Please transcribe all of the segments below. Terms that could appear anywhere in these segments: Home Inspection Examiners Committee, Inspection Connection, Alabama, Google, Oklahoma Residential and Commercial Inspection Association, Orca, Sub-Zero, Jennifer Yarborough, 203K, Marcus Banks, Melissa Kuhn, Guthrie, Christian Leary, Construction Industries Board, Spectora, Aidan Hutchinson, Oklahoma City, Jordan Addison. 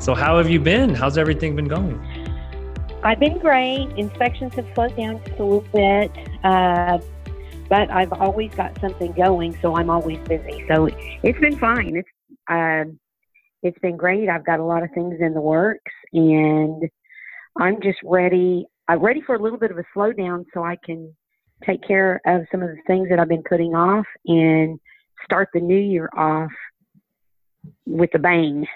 So how have you been? How's everything been going? I've been great. Inspections have slowed down just a little bit, but I've always got something going, so I'm always busy. So it's been fine. It's been great. I've got a lot of things in the works, and I'm just ready. I'm ready for a little bit of a slowdown so I can take care of some of the things that I've been putting off and start the new year off with a bang.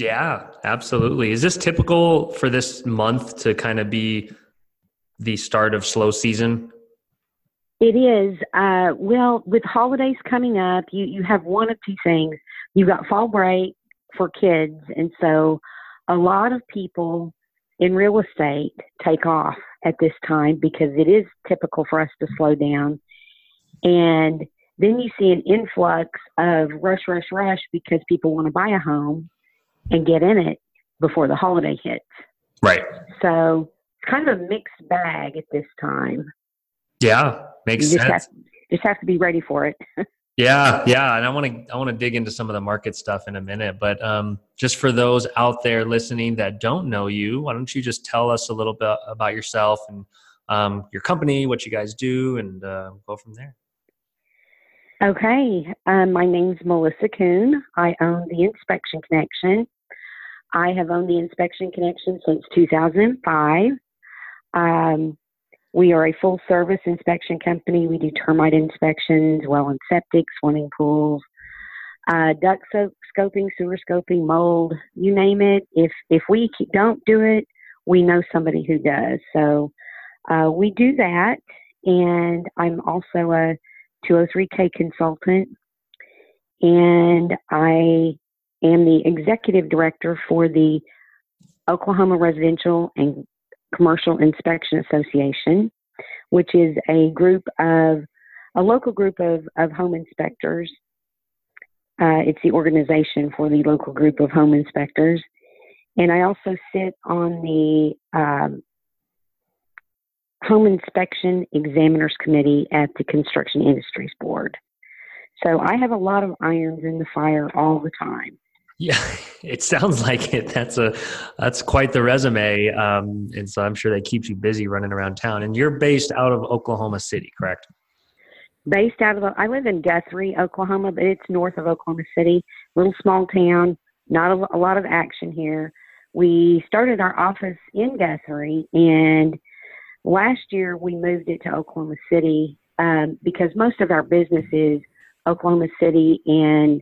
Yeah, absolutely. Is this typical for this month to kind of be the start of slow season? It is. Well, with holidays coming up, you have one of two things. You've got fall break for kids. And so a lot of people in real estate take off at this time because it is typical for us to slow down. And then you see an influx of rush because people want to buy a home and get in it before the holiday hits. Right. So it's kind of a mixed bag at this time. Yeah, makes sense. Just have to be ready for it. Yeah. And I want to dig into some of the market stuff in a minute. But just for those out there listening that don't know you, why don't you just tell us a little bit about yourself and your company, what you guys do, and go from there. Okay. My name's Melissa Kuhn. I own the Inspection Connection. I have owned the Inspection Connection since 2005. We are a full-service inspection company. We do termite inspections, well and septic, swimming pools, duct scoping, sewer scoping, mold, you name it. If we don't do it, we know somebody who does. So we do that, and I'm also a 203K consultant, and I am the executive director for the Oklahoma Residential and Commercial Inspection Association, which is a local group of home inspectors. It's the organization for the local group of home inspectors, and I also sit on the Home Inspection Examiners Committee at the Construction Industries Board. So I have a lot of irons in the fire all the time. Yeah, it sounds like it. That's quite the resume. And so I'm sure that keeps you busy running around town. And you're based out of Oklahoma City, correct? I live in Guthrie, Oklahoma, but it's north of Oklahoma City. Little small town, not a lot of action here. We started our office in Guthrie, and last year, we moved it to Oklahoma City because most of our business is Oklahoma City and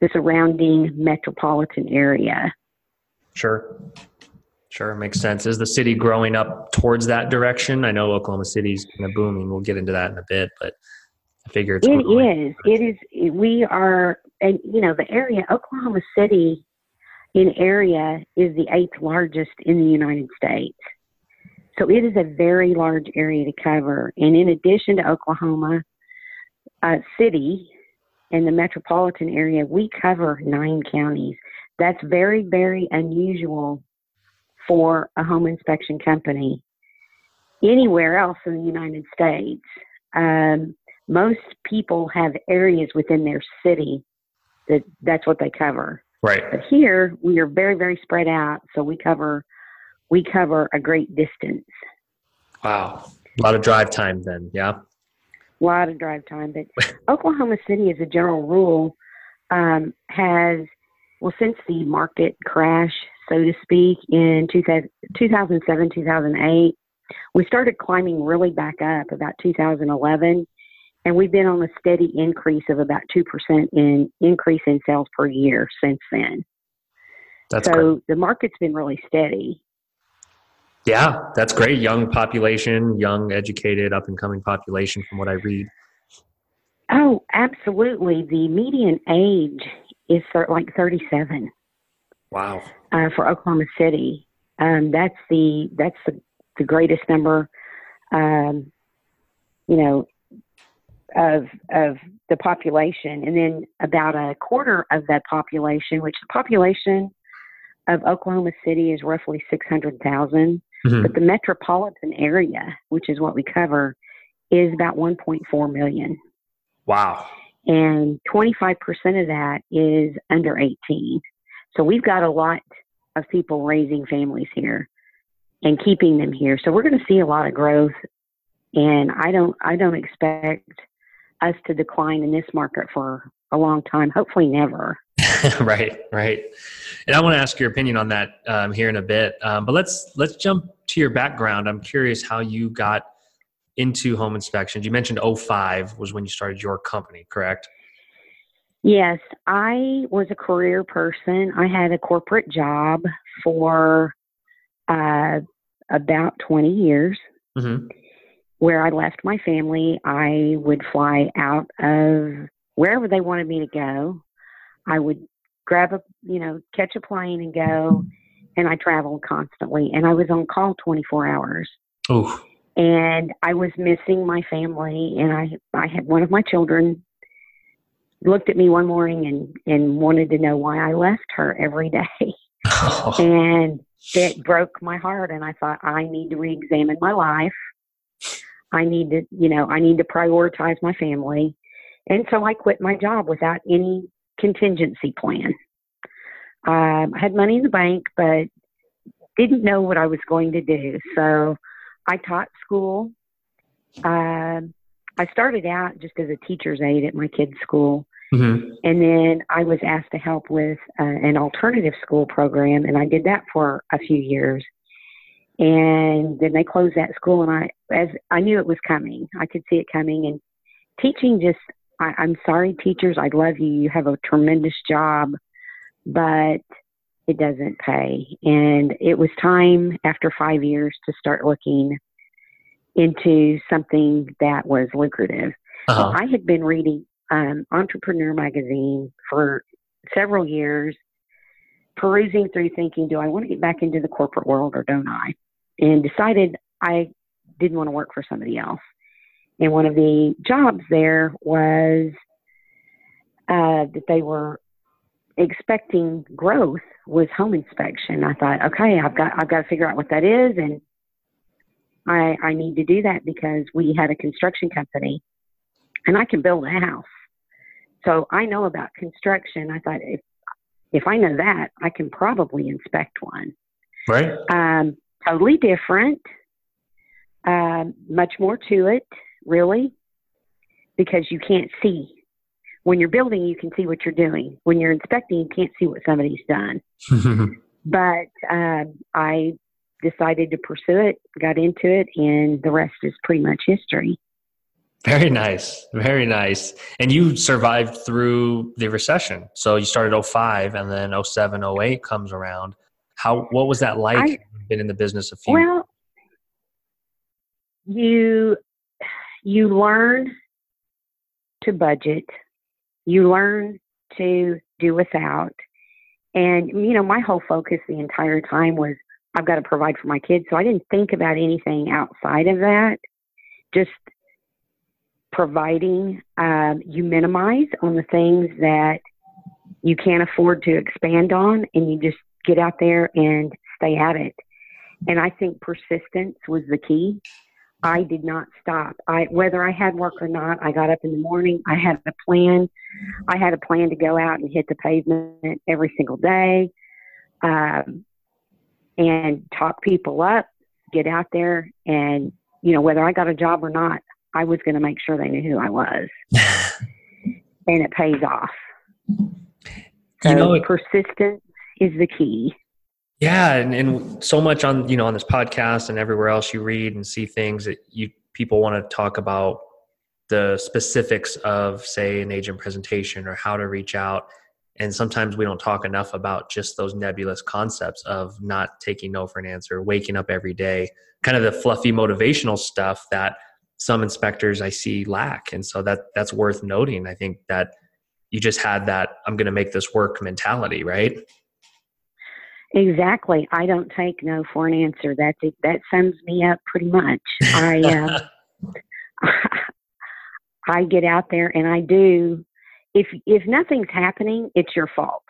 the surrounding metropolitan area. Sure. Makes sense. Is the city growing up towards that direction? I know Oklahoma City's kind of booming. We'll get into that in a bit, but I figure it is. We are, and you know, the area, Oklahoma City in area is the 8th largest in the United States. So it is a very large area to cover. And in addition to Oklahoma City and the metropolitan area, we cover 9 counties. That's very, very unusual for a home inspection company anywhere else in the United States. Most people have areas within their city that's what they cover. Right. But here, we are very, very spread out, so we cover a great distance. Wow. A lot of drive time then, yeah? A lot of drive time. But Oklahoma City, as a general rule, since the market crash, so to speak, in 2007, 2008, we started climbing really back up about 2011, and we've been on a steady increase of about 2% in sales per year since then. So the market's been really steady. Yeah, that's great. Young population, young, educated, up-and-coming population from what I read. Oh, absolutely. The median age is like 37. Wow. For Oklahoma City. That's the greatest number, of the population. And then about a quarter of that population, which the population of Oklahoma City is roughly 600,000, but the metropolitan area, which is what we cover, is about 1.4 million. Wow. And 25% of that is under 18. So we've got a lot of people raising families here and keeping them here. So we're going to see a lot of growth, and I don't expect us to decline in this market for a long time, hopefully never. Right. And I want to ask your opinion on that here in a bit. But let's jump to your background. I'm curious how you got into home inspections. You mentioned 2005 was when you started your company, correct? Yes, I was a career person. I had a corporate job for about 20 years where I left my family. I would fly out of wherever they wanted me to go. I would grab catch a plane and go, and I traveled constantly, and I was on call 24 hours. Oh. And I was missing my family, and I had one of my children looked at me one morning and wanted to know why I left her every day. Oh. And it broke my heart, and I thought, I need to reexamine my life. I need to prioritize my family. And so I quit my job without any contingency plan. I had money in the bank, but didn't know what I was going to do. So I taught school. I started out just as a teacher's aide at my kids' school. And then I was asked to help with an alternative school program, and I did that for a few years. And then they closed that school, and I knew it was coming. I could see it coming. And teaching just, I'm sorry, teachers, I love you. You have a tremendous job, but it doesn't pay. And it was time after 5 years to start looking into something that was lucrative. Uh-huh. I had been reading Entrepreneur magazine for several years, perusing through, thinking, do I want to get back into the corporate world or don't I? And decided I didn't want to work for somebody else. And one of the jobs there was that they were expecting growth was home inspection. I thought, okay, I've got to figure out what that is, and I need to do that because we had a construction company, and I can build a house, so I know about construction. I thought if I know that, I can probably inspect one. Right. Totally different. Much more to it. Really, because you can't see. When you're building, you can see what you're doing. When you're inspecting, you can't see what somebody's done. But I decided to pursue it, got into it, and the rest is pretty much history. Very nice. Very nice. And you survived through the recession. So you started 2005, and then 2007, 2008 comes around. What was that like? You've been in the business a few years. You learn to budget, you learn to do without. And, my whole focus the entire time was I've got to provide for my kids. So I didn't think about anything outside of that, just providing. You minimize on the things that you can't afford to expand on, and you just get out there and stay at it. And I think persistence was the key. I did not stop. Whether I had work or not, I got up in the morning. I had a plan. I had a plan to go out and hit the pavement every single day, and talk people up, get out there. And, whether I got a job or not, I was going to make sure they knew who I was. And it pays off. So persistence is the key. Yeah. And so much on, on this podcast and everywhere else you read and see things that people want to talk about the specifics of, say, an agent presentation or how to reach out. And sometimes we don't talk enough about just those nebulous concepts of not taking no for an answer, waking up every day, kind of the fluffy motivational stuff that some inspectors I see lack. And so that's worth noting. I think that you just had that I'm going to make this work mentality, right? Exactly. I don't take no for an answer. That's it. That sums me up pretty much. I get out there and I do. If nothing's happening, it's your fault.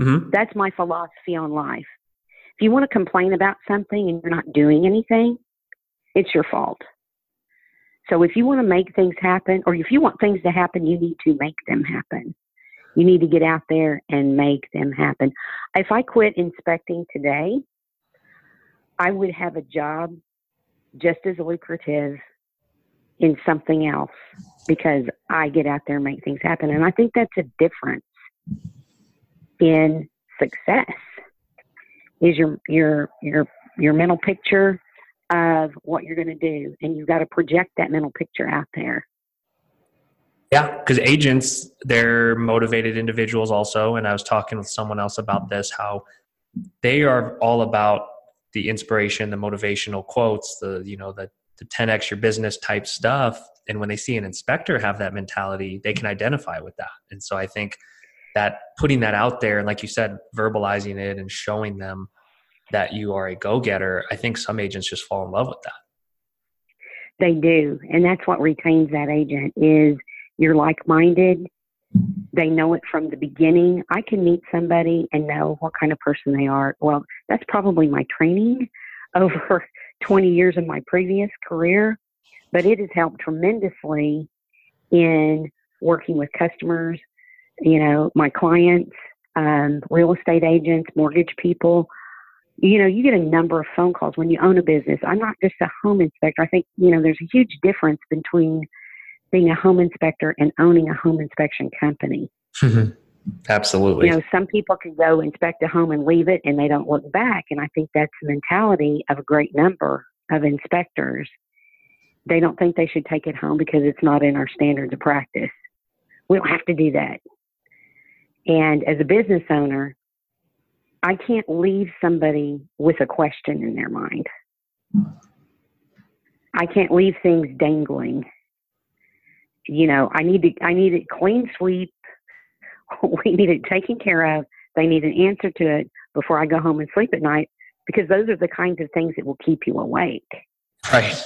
Mm-hmm. That's my philosophy on life. If you want to complain about something and you're not doing anything, it's your fault. So if you want to make things happen, or if you want things to happen, you need to make them happen. You need to get out there and make them happen. If I quit inspecting today, I would have a job just as lucrative in something else because I get out there and make things happen. And I think that's a difference in success is your mental picture of what you're going to do. And you've got to project that mental picture out there. Yeah, because agents, they're motivated individuals also. And I was talking with someone else about this, how they are all about the inspiration, the motivational quotes, the 10X your business type stuff. And when they see an inspector have that mentality, they can identify with that. And so I think that putting that out there, and like you said, verbalizing it and showing them that you are a go-getter, I think some agents just fall in love with that. They do. And that's what retains that agent is you're like-minded. They know it from the beginning. I can meet somebody and know what kind of person they are. Well, that's probably my training over 20 years of my previous career, but it has helped tremendously in working with customers, you know, my clients, real estate agents, mortgage people. You know, you get a number of phone calls when you own a business. I'm not just a home inspector. I think, you know, there's a huge difference between being a home inspector and owning a home inspection company. Mm-hmm. Absolutely. You know, some people can go inspect a home and leave it and they don't look back. And I think that's the mentality of a great number of inspectors. They don't think they should take it home because it's not in our standards of practice. We don't have to do that. And as a business owner, I can't leave somebody with a question in their mind. I can't leave things dangling. You know, I need it clean sweep. We need it taken care of. They need an answer to it before I go home and sleep at night, because those are the kinds of things that will keep you awake. Right.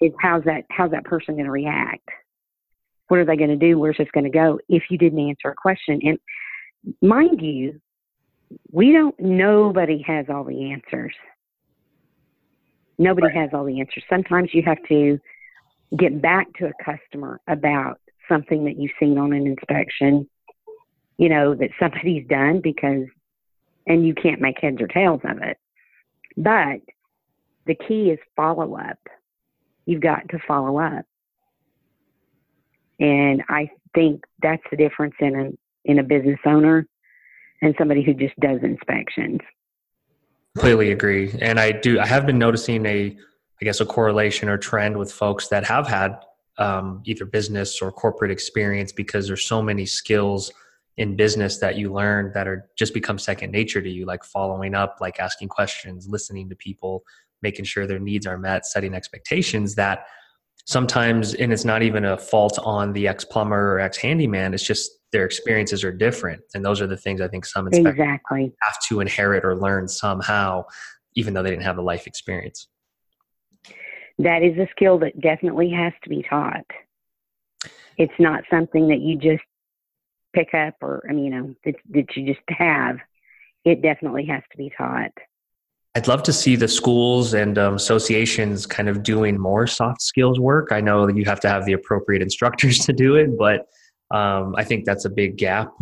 It's how's that person going to react? What are they going to do? Where's this going to go? If you didn't answer a question. And mind you, nobody has all the answers. Nobody has all the answers. Sometimes you have to get back to a customer about something that you've seen on an inspection, you know, that somebody's done and you can't make heads or tails of it. But the key is follow up. You've got to follow up. And I think that's the difference in a business owner and somebody who just does inspections. Completely agree. And I have been noticing a correlation or trend with folks that have had either business or corporate experience, because there's so many skills in business that you learn that are just become second nature to you, like following up, like asking questions, listening to people, making sure their needs are met, setting expectations that sometimes, and it's not even a fault on the ex-plumber or ex-handyman, it's just their experiences are different. And those are the things I think some inspectors have to inherit or learn somehow, even though they didn't have the life experience. That is a skill that definitely has to be taught. It's not something that you just pick up that you just have. It definitely has to be taught. I'd love to see the schools and associations kind of doing more soft skills work. I know that you have to have the appropriate instructors to do it, but I think that's a big gap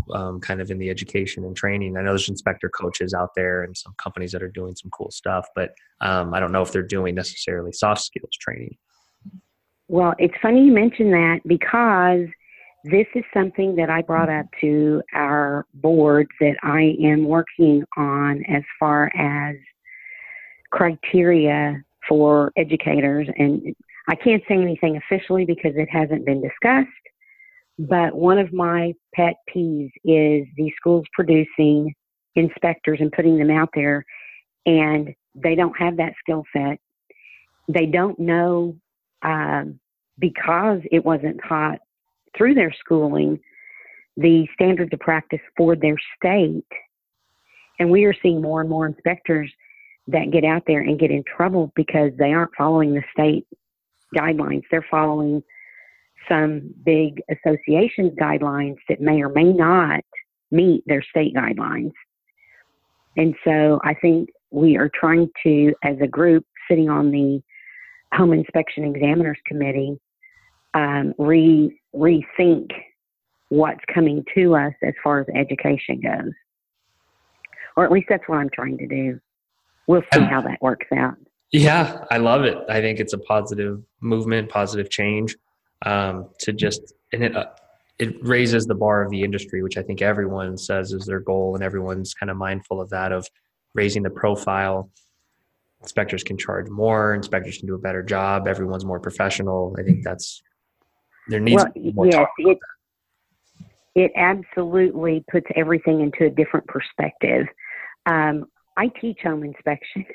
kind of in the education and training. I know there's inspector coaches out there and some companies that are doing some cool stuff, but I don't know if they're doing necessarily soft skills training. Well, it's funny you mention that, because this is something that I brought up to our board that I am working on as far as criteria for educators. And I can't say anything officially because it hasn't been discussed. But one of my pet peeves is the schools producing inspectors and putting them out there, and they don't have that skill set. They don't know, because it wasn't taught through their schooling, the standards of practice for their state. And we are seeing more and more inspectors that get out there and get in trouble because they aren't following the state guidelines. They're following some big association guidelines that may or may not meet their state guidelines. And so I think we are trying to, as a group sitting on the Home Inspection Examiners Committee, rethink what's coming to us as far as education goes. Or at least that's what I'm trying to do. We'll see how that works out. Yeah, I love it. I think it's a positive movement, positive change to just, and it raises the bar of the industry, which I think everyone says is their goal, and everyone's kind of mindful of that, of raising the profile. Inspectors can charge more, inspectors can do a better job, everyone's more professional. I think that's, there needs to be more talk about that. It absolutely puts everything into a different perspective. I teach home inspection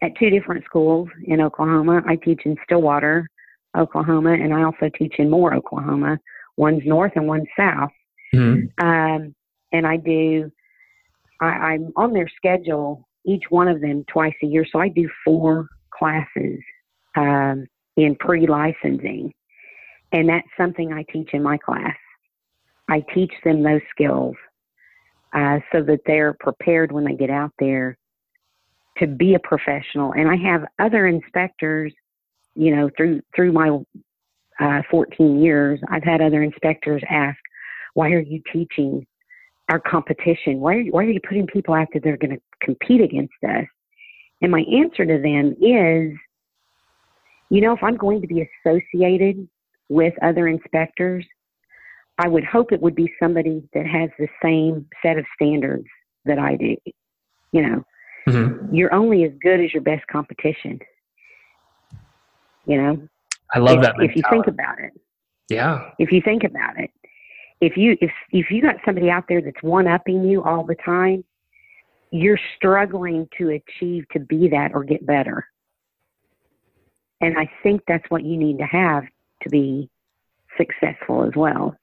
at two different schools in Oklahoma. I teach in Stillwater, Oklahoma, and I also teach in Moore, Oklahoma. One's north and one's south. Mm-hmm. And I'm on their schedule, each one of them twice a year. So I do 4 classes in pre-licensing. And that's something I teach in my class. I teach them those skills so that they're prepared when they get out there to be a professional. And I have other inspectors, you know, through my 14 years, I've had other inspectors ask, why are you teaching our competition? Why are you putting people out that they're going to compete against us? And my answer to them is, you know, if I'm going to be associated with other inspectors, I would hope it would be somebody that has the same set of standards that I do. You know, mm-hmm. You're only as good as your best competition. You know, I love that mentality. If you think about it. Yeah. If you think about it, if you got somebody out there that's one-upping you all the time, you're struggling to achieve to be that or get better. And I think that's what you need to have to be successful as well.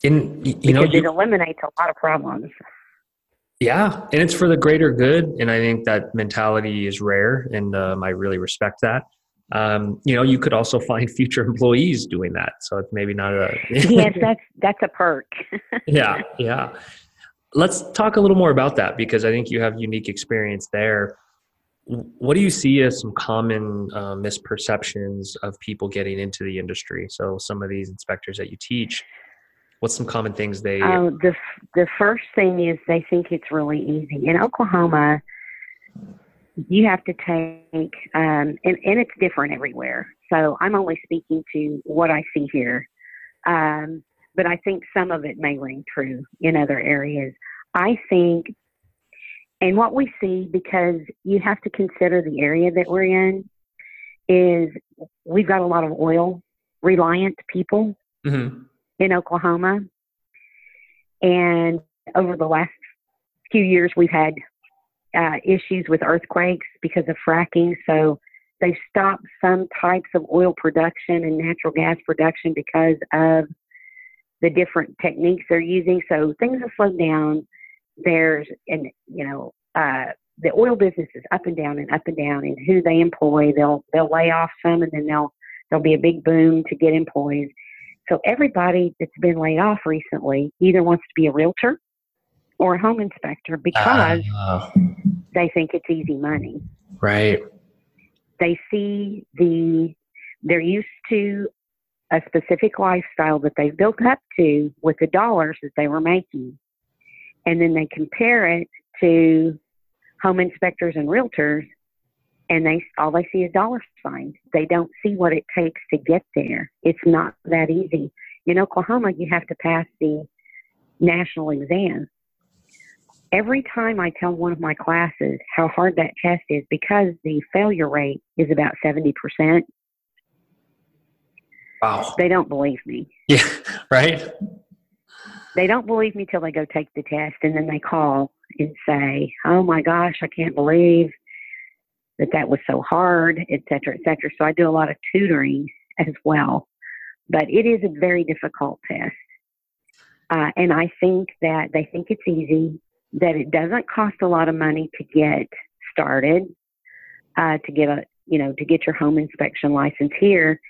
Because it eliminates a lot of problems. Yeah. And it's for the greater good. And I think that mentality is rare. And I really respect that. You know, you could also find future employees doing that. So it's maybe not a... Yes, that's a perk. Yeah, yeah. Let's talk a little more about that, because I think you have unique experience there. What do you see as some common misperceptions of people getting into the industry? So some of these inspectors that you teach, what's some common things they... The first thing is they think it's really easy. In Oklahoma, you have to take, and it's different everywhere. So I'm only speaking to what I see here. But I think some of it may ring true in other areas. I think, and what we see, because you have to consider the area that we're in, is we've got a lot of oil reliant people mm-hmm. in Oklahoma. And over the last few years, we've had issues with earthquakes because of fracking. So they've stopped some types of oil production and natural gas production because of the different techniques they're using. So things have slowed down. The oil business is up and down, and who they employ, they'll lay off some, and then there'll be a big boom to get employees. So everybody that's been laid off recently either wants to be a realtor or a home inspector because they think it's easy money. Right. They see they're used to a specific lifestyle that they've built up to with the dollars that they were making. And then they compare it to home inspectors and realtors, and all they see is dollar signs. They don't see what it takes to get there. It's not that easy. In Oklahoma, you have to pass the national exam. Every time I tell one of my classes how hard that test is, because the failure rate is about 70%. Wow. They don't believe me. Yeah, right? They don't believe me till they go take the test, and then they call and say, oh my gosh, I can't believe that was so hard, et cetera, et cetera. So I do a lot of tutoring as well. But it is a very difficult test. And I think that they think it's easy, that it doesn't cost a lot of money to get started, to get your home inspection license here.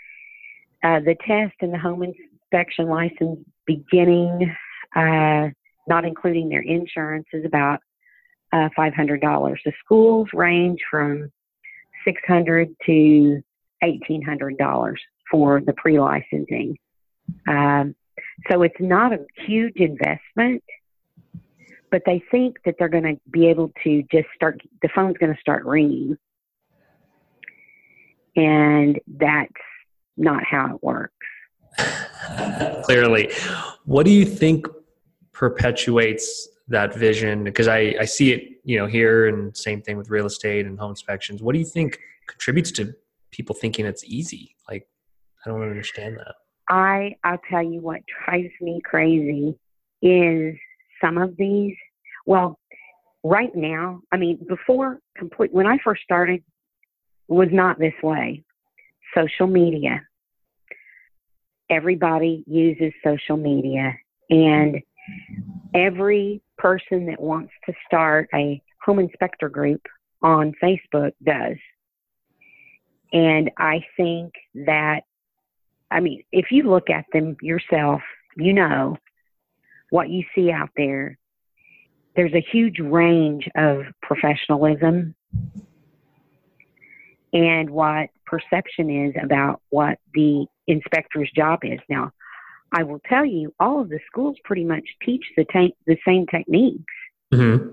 The test and the home inspection license beginning, not including their insurance, is about $500. The schools range from $600 to $1,800 for the pre-licensing. So it's not a huge investment, but they think that they're going to be able to just start, the phone's going to start ringing. And that's not how it works. Clearly. What do you think perpetuates that vision? Because I see it, you know, here, and same thing with real estate and home inspections. What do you think contributes to people thinking it's easy? Like, I don't understand that. I'll tell you what drives me crazy is some of these. Well, right now, I mean, when I first started, it was not this way. Social media. Everybody uses social media, and every person that wants to start a home inspector group on Facebook does. And I think that, I mean, if you look at them yourself, you know what you see out there. There's a huge range of professionalism and what perception is about what the inspector's job is. Now, I will tell you, all of the schools pretty much teach the same techniques. Mm-hmm.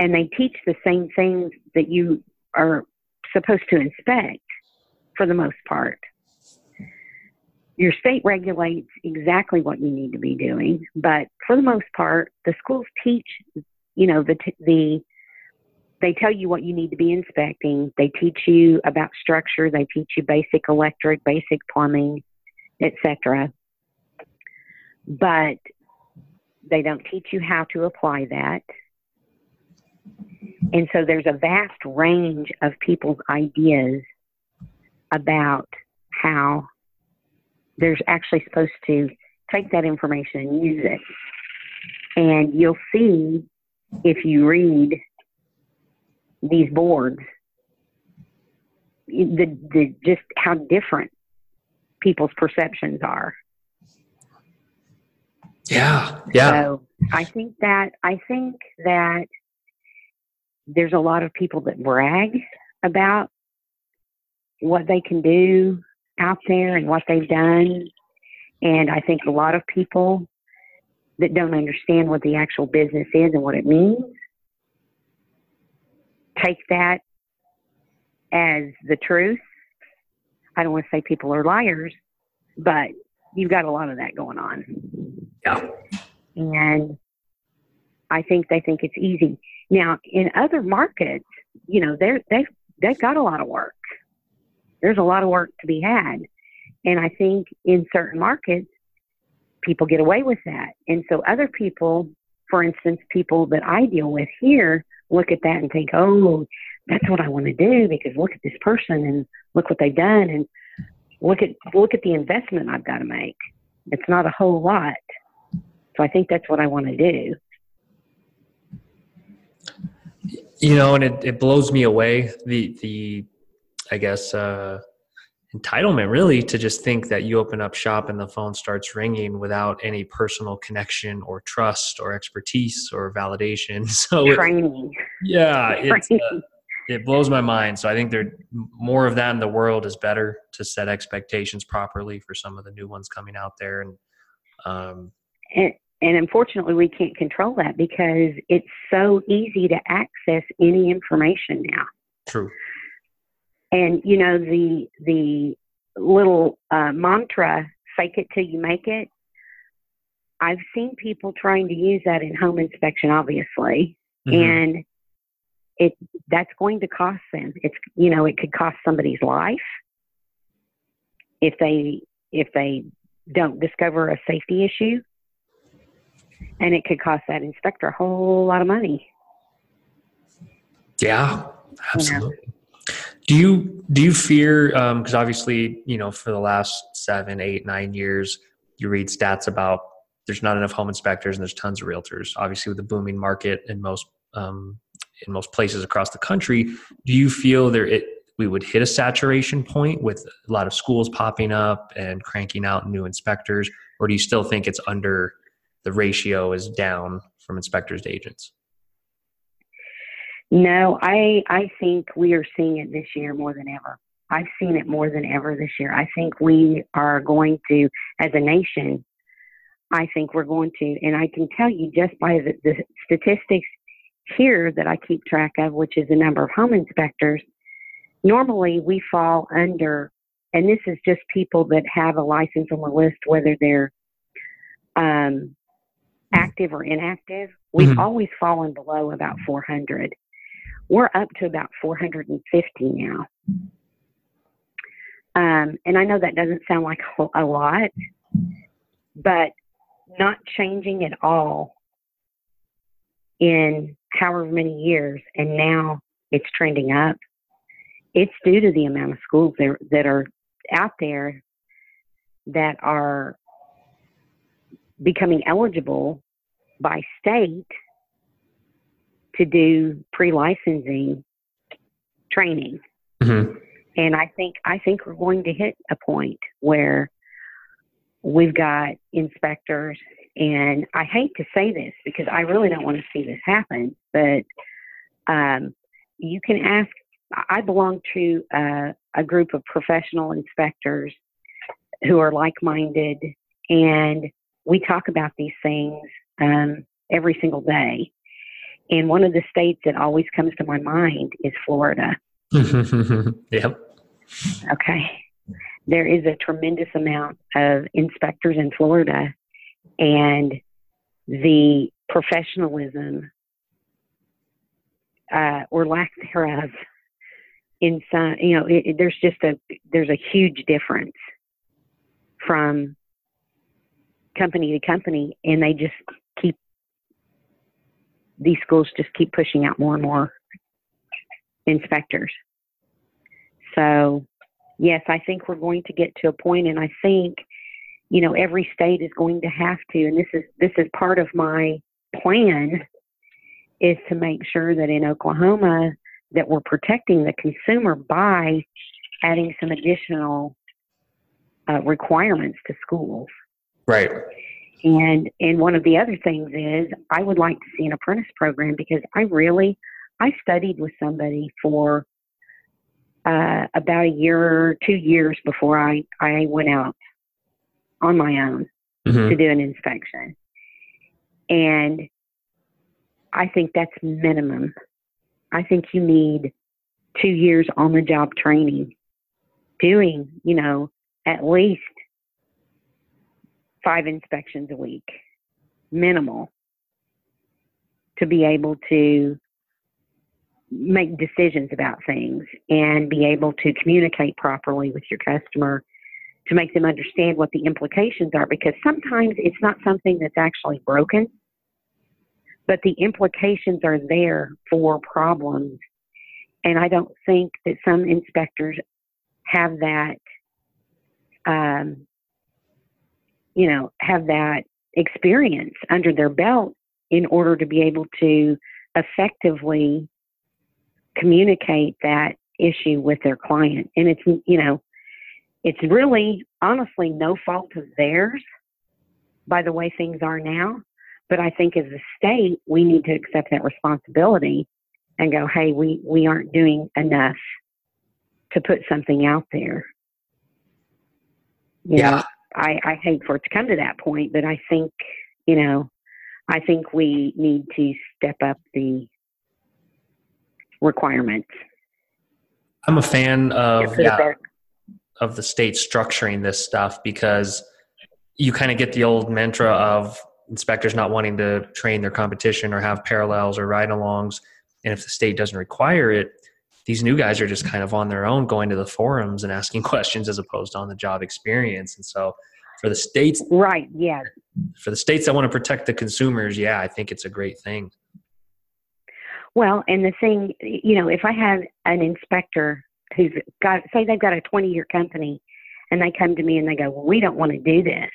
And they teach the same things that you are supposed to inspect for the most part. Your state regulates exactly what you need to be doing, but for the most part, the schools teach, you know, they tell you what you need to be inspecting. They teach you about structure. They teach you basic electric, basic plumbing, etc. But they don't teach you how to apply that. And so there's a vast range of people's ideas about how they're actually supposed to take that information and use it. And you'll see, if you read these boards, just how different people's perceptions are. Yeah. So I think that there's a lot of people that brag about what they can do out there and what they've done. And I think a lot of people that don't understand what the actual business is and what it means take that as the truth. I don't want to say people are liars, but you've got a lot of that going on. Yeah. And I think they think it's easy. Now, in other markets, you know, they've got a lot of work. There's a lot of work to be had. And I think in certain markets, people get away with that. And so other people, for instance, people that I deal with here, look at that and think, oh, that's what I want to do, because look at this person and look what they've done, and look at the investment I've got to make. It's not a whole lot. So I think that's what I want to do. You know, and it blows me away, the I guess, entitlement, really, to just think that you open up shop and the phone starts ringing without any personal connection or trust or expertise or validation. So training. It blows my mind. So I think there more of that in the world is better, to set expectations properly for some of the new ones coming out there. And unfortunately, we can't control that because it's so easy to access any information now. True. And, you know, the little mantra, fake it till you make it, I've seen people trying to use that in home inspection, obviously. Mm-hmm. And that's going to cost them. It's, you know, it could cost somebody's life if they don't discover a safety issue. And it could cost that inspector a whole lot of money. Yeah, absolutely. You know? Do you fear, because obviously, you know, for the last 7, 8, 9 years, you read stats about there's not enough home inspectors and there's tons of realtors, obviously, with the booming market in most places across the country. Do you feel we would hit a saturation point with a lot of schools popping up and cranking out new inspectors, or do you still think the ratio is down from inspectors to agents? No, I think we are seeing it this year more than ever. I've seen it more than ever this year. I think we are going to, as a nation, I think we're going to, and I can tell you just by the statistics here that I keep track of, which is the number of home inspectors, normally we fall under, and this is just people that have a license on the list, whether they're active or inactive, we've always fallen below about 400. We're up to about 450 now. And I know that doesn't sound like a lot, but not changing at all in however many years, and now it's trending up. It's due to the amount of schools that are out there that are becoming eligible by state to do pre-licensing training. Mm-hmm. And I think we're going to hit a point where we've got inspectors, and I hate to say this because I really don't want to see this happen, but you can ask. I belong to a group of professional inspectors who are like-minded, and we talk about these things every single day. And one of the states that always comes to my mind is Florida. Yep. Okay. There is a tremendous amount of inspectors in Florida, and the professionalism or lack thereof in some, you know, there's a huge difference from company to company, and they just keep, these schools just keep pushing out more and more inspectors. So yes, I think we're going to get to a point, and I think, you know, every state is going to have to, and this is part of my plan, is to make sure that in Oklahoma that we're protecting the consumer by adding some additional requirements to schools. Right. And one of the other things is I would like to see an apprentice program, because I studied with somebody for about a year or 2 years before I went out on my own to do an inspection. And I think that's minimum. I think you need 2 years on the job training, doing, you know, at least 5 inspections a week, minimal, to be able to make decisions about things and be able to communicate properly with your customer to make them understand what the implications are, because sometimes it's not something that's actually broken, but the implications are there for problems. And I don't think that some inspectors have that, have that experience under their belt in order to be able to effectively communicate that issue with their client. And it's, you know, it's really honestly no fault of theirs by the way things are now. But I think as a state, we need to accept that responsibility and go, hey, we aren't doing enough to put something out there. You know, I hate for it to come to that point, but I think, you know, I think we need to step up the requirements. I'm a fan of the state structuring this stuff, because you kind of get the old mantra of inspectors not wanting to train their competition or have parallels or ride-alongs. And if the state doesn't require it, these new guys are just kind of on their own, going to the forums and asking questions as opposed to on the job experience. And so for the states, right. Yeah. For the states that want to protect the consumers. Yeah. I think it's a great thing. Well, and the thing, you know, if I have an inspector who's got, say they've got a 20-year company, and they come to me and they go, well, we don't want to do this.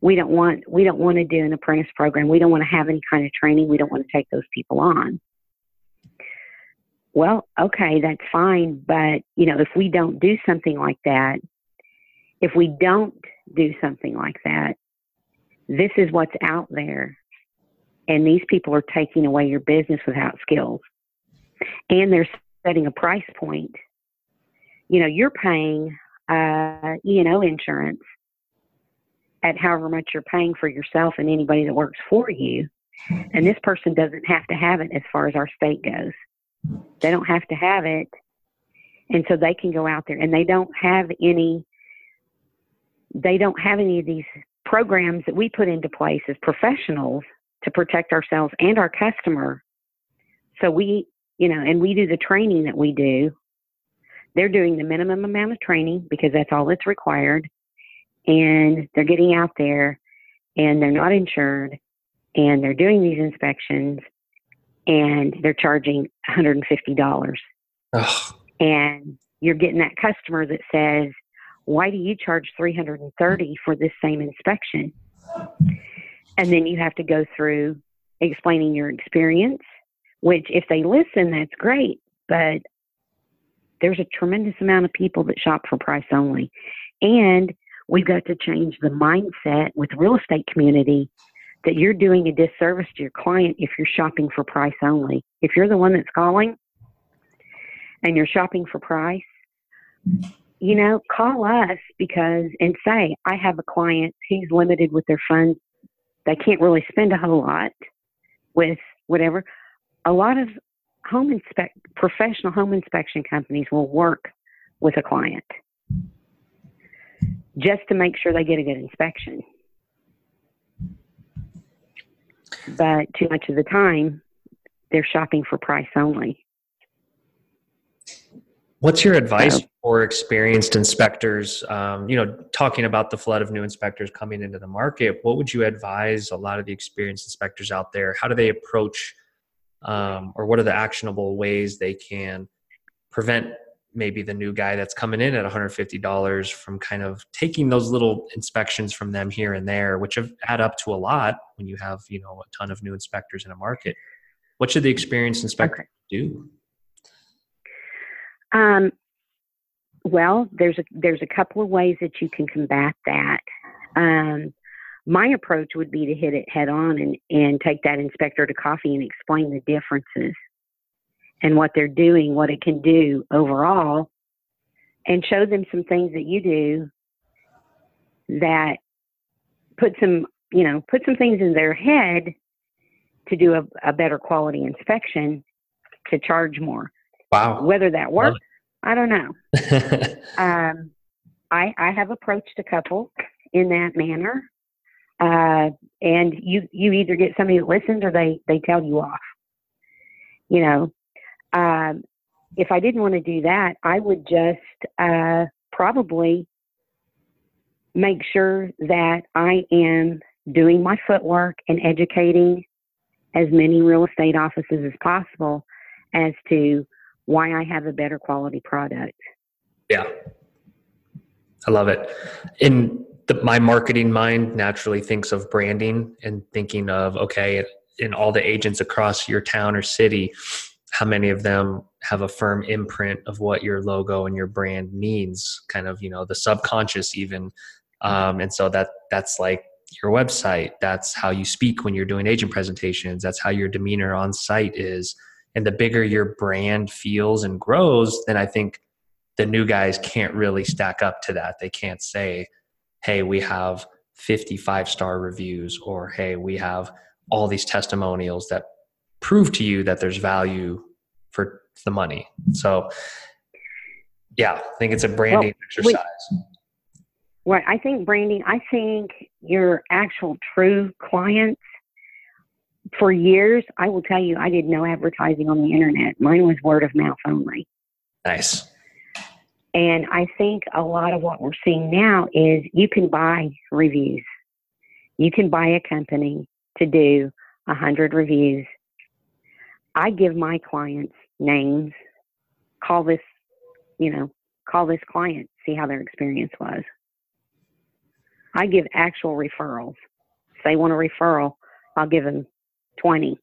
We don't want to do an apprentice program. We don't want to have any kind of training. We don't want to take those people on. Well, okay, that's fine. But, you know, if we don't do something like that, this is what's out there. and these people are taking away your business without skills. And they're setting a price point. You know, you're paying, insurance at however much you're paying for yourself and anybody that works for you. And this person doesn't have to have it as far as our state goes. They don't have to have it. And so they can go out there, and they don't have any of these programs that we put into place as professionals to protect ourselves and our customer. So we do the training that we do. They're doing the minimum amount of training because that's all that's required. And they're getting out there, and they're not insured, and they're doing these inspections, and they're charging $150. Ugh. And you're getting that customer that says, why do you charge $330 for this same inspection? And then you have to go through explaining your experience, which if they listen, that's great. But there's a tremendous amount of people that shop for price only. And we've got to change the mindset with the real estate community that you're doing a disservice to your client if you're shopping for price only. If you're the one that's calling and you're shopping for price, you know, call us and say, I have a client who's limited with their funds. They can't really spend a whole lot with whatever. A lot of professional home inspection companies will work with a client just to make sure they get a good inspection. But too much of the time, they're shopping for price only. What's your advice for experienced inspectors? Talking about the flood of new inspectors coming into the market, what would you advise a lot of the experienced inspectors out there? How do they approach, or what are the actionable ways they can prevent maybe the new guy that's coming in at $150 from kind of taking those little inspections from them here and there, which add up to a lot when you have, a ton of new inspectors in a market? What should the experienced inspector do? Well, there's a couple of ways that you can combat that. My approach would be to hit it head on and take that inspector to coffee and explain the differences and what they're doing, what it can do overall, and show them some things that you do that put some things in their head to do a better quality inspection, to charge more. Wow. Whether that works, I don't know. I have approached a couple in that manner. And you either get somebody that listens or they tell you off. If I didn't want to do that, I would just probably make sure that I am doing my footwork and educating as many real estate offices as possible as to why I have a better quality product. Yeah. I love it. And my marketing mind naturally thinks of branding and thinking of, okay, in all the agents across your town or city, how many of them have a firm imprint of what your logo and your brand means, kind of, the subconscious even. And so that's like your website. That's how you speak when you're doing agent presentations. That's how your demeanor on site is. And the bigger your brand feels and grows, then I think the new guys can't really stack up to that. They can't say, hey, we have 55-star reviews, or hey, we have all these testimonials that prove to you that there's value for the money. So yeah, I think it's a branding exercise. Well, I think branding, I think your actual true clients, for years, I will tell you, I did no advertising on the internet. Mine was word of mouth only. Nice. And I think a lot of what we're seeing now is you can buy reviews. You can buy a company to do 100 reviews. I give my clients names, call this client, see how their experience was. I give actual referrals. If they want a referral, I'll give them 20.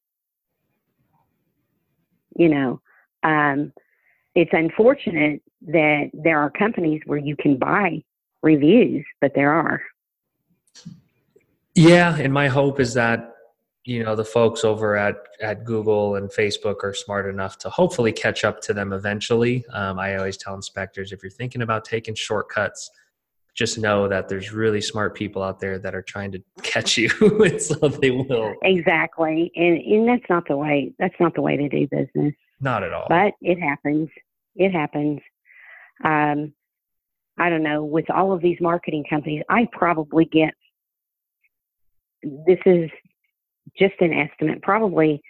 It's unfortunate that there are companies where you can buy reviews, but there are. Yeah. And my hope is that you know, the folks over at Google and Facebook are smart enough to hopefully catch up to them eventually. I always tell inspectors, if you're thinking about taking shortcuts, just know that there's really smart people out there that are trying to catch you, and so they will. Exactly, and that's not the way. That's not the way to do business. Not at all. But it happens. It happens. I don't know. With all of these marketing companies, I probably get, this is just an estimate, probably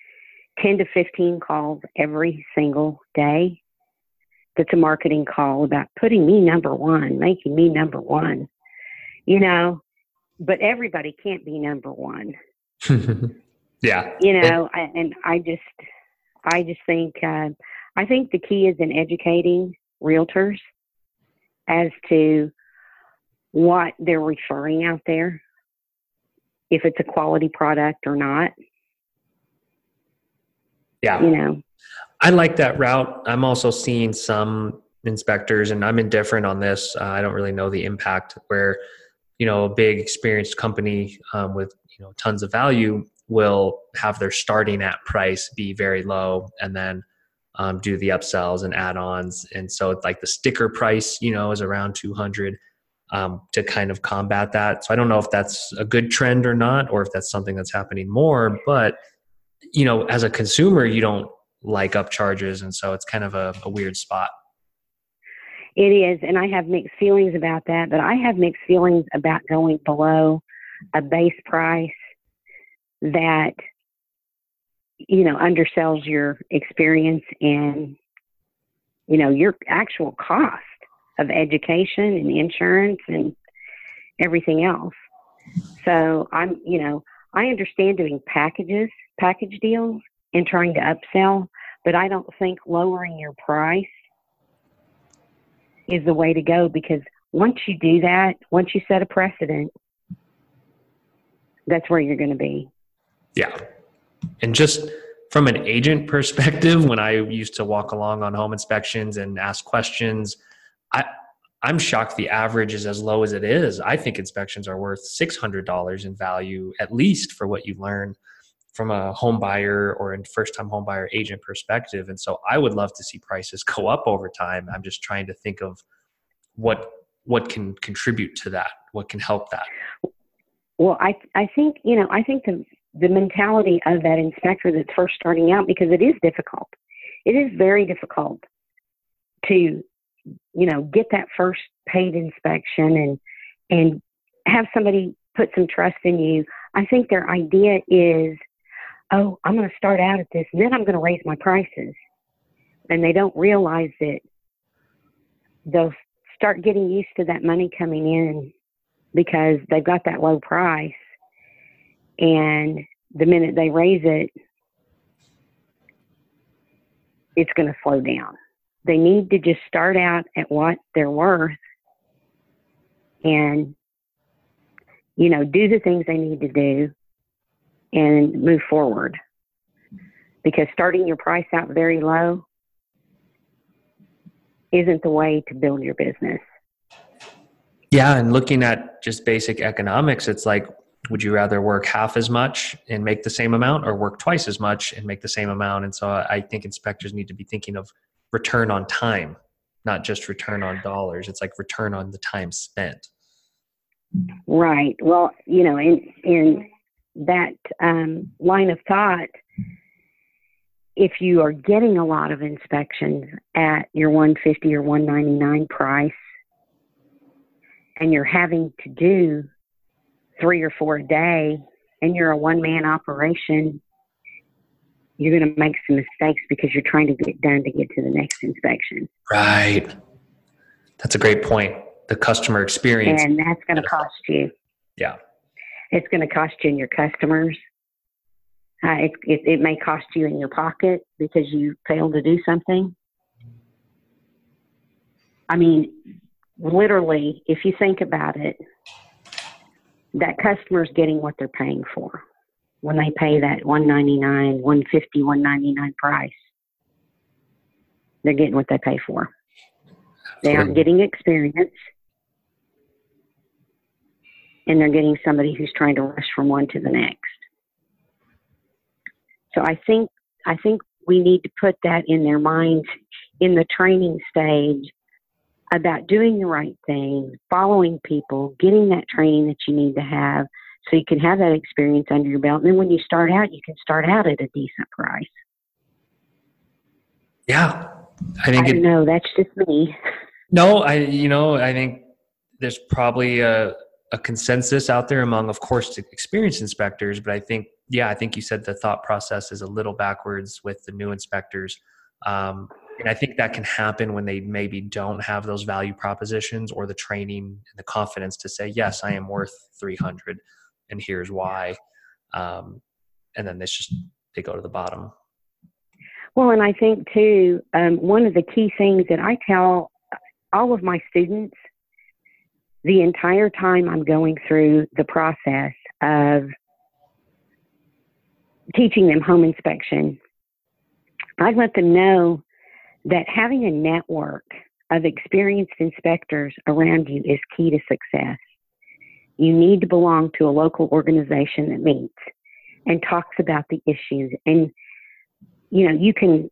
10 to 15 calls every single day. That's a marketing call about putting me number one, making me number one, you know, but everybody can't be number one. Yeah. You know, and I just think, I think the key is in educating realtors as to what they're referring out there, if it's a quality product or not. Yeah. You know, I like that route. I'm also seeing some inspectors, and I'm indifferent on this. I don't really know the impact, where, you know, a big experienced company with, you know, tons of value will have their starting at price be very low, and then do the upsells and add-ons. And so it's like the sticker price, you know, is around $200 to kind of combat that. So I don't know if that's a good trend or not, or if that's something that's happening more, but you know, as a consumer, you don't like up charges. And so it's kind of a weird spot. It is. And I have mixed feelings about that, but I have mixed feelings about going below a base price that, you know, undersells your experience and, you know, your actual cost of education and insurance and everything else. So I'm, you know, I understand doing package deals and trying to upsell, but I don't think lowering your price is the way to go, because once you do that, once you set a precedent, that's where you're going to be. Yeah. And just from an agent perspective, when I used to walk along on home inspections and ask questions, I'm shocked the average is as low as it is. I think inspections are worth $600 in value, at least for what you learn from a home buyer or a first-time home buyer agent perspective. And so I would love to see prices go up over time. I'm just trying to think of what can contribute to that, what can help that. Well, I think the mentality of that inspector that's first starting out, because it is difficult. It is very difficult to, you know, get that first paid inspection and have somebody put some trust in you. I think their idea is, oh, I'm going to start out at this, and then I'm going to raise my prices. And they don't realize that they'll start getting used to that money coming in because they've got that low price. And the minute they raise it, it's going to slow down. They need to just start out at what they're worth and, you know, do the things they need to do and move forward, because starting your price out very low isn't the way to build your business. Yeah. And looking at just basic economics, it's like, would you rather work half as much and make the same amount, or work twice as much and make the same amount? And so I think inspectors need to be thinking of return on time, not just return on dollars. It's like return on the time spent. Right. Well, you know, in that line of thought, if you are getting a lot of inspections at your $150 or $199 price, and you're having to do 3 or 4 a day, and you're a one-man operation, you're going to make some mistakes because you're trying to get it done to get to the next inspection. Right. That's a great point. The customer experience. And that's going to cost you. Yeah. It's going to cost you and your customers. It may cost you in your pocket because you failed to do something. I mean, literally, if you think about it, that customer's getting what they're paying for when they pay that $199, $150, $199 price. They're getting what they pay for. They aren't getting experience, and they're getting somebody who's trying to rush from one to the next. So I think we need to put that in their minds in the training stage about doing the right thing, following people, getting that training that you need to have so you can have that experience under your belt. And then when you start out, you can start out at a decent price. Yeah. I don't know. That's just me. No, I think there's probably a consensus out there among, of course, experienced inspectors. But I think, yeah, I think you said the thought process is a little backwards with the new inspectors. And I think that can happen when they maybe don't have those value propositions or the training and the confidence to say, yes, I am worth 300 and here's why. And then they go to the bottom. Well, and I think too, one of the key things that I tell all of my students the entire time I'm going through the process of teaching them home inspection, I let them know that having a network of experienced inspectors around you is key to success. You need to belong to a local organization that meets and talks about the issues. And, you can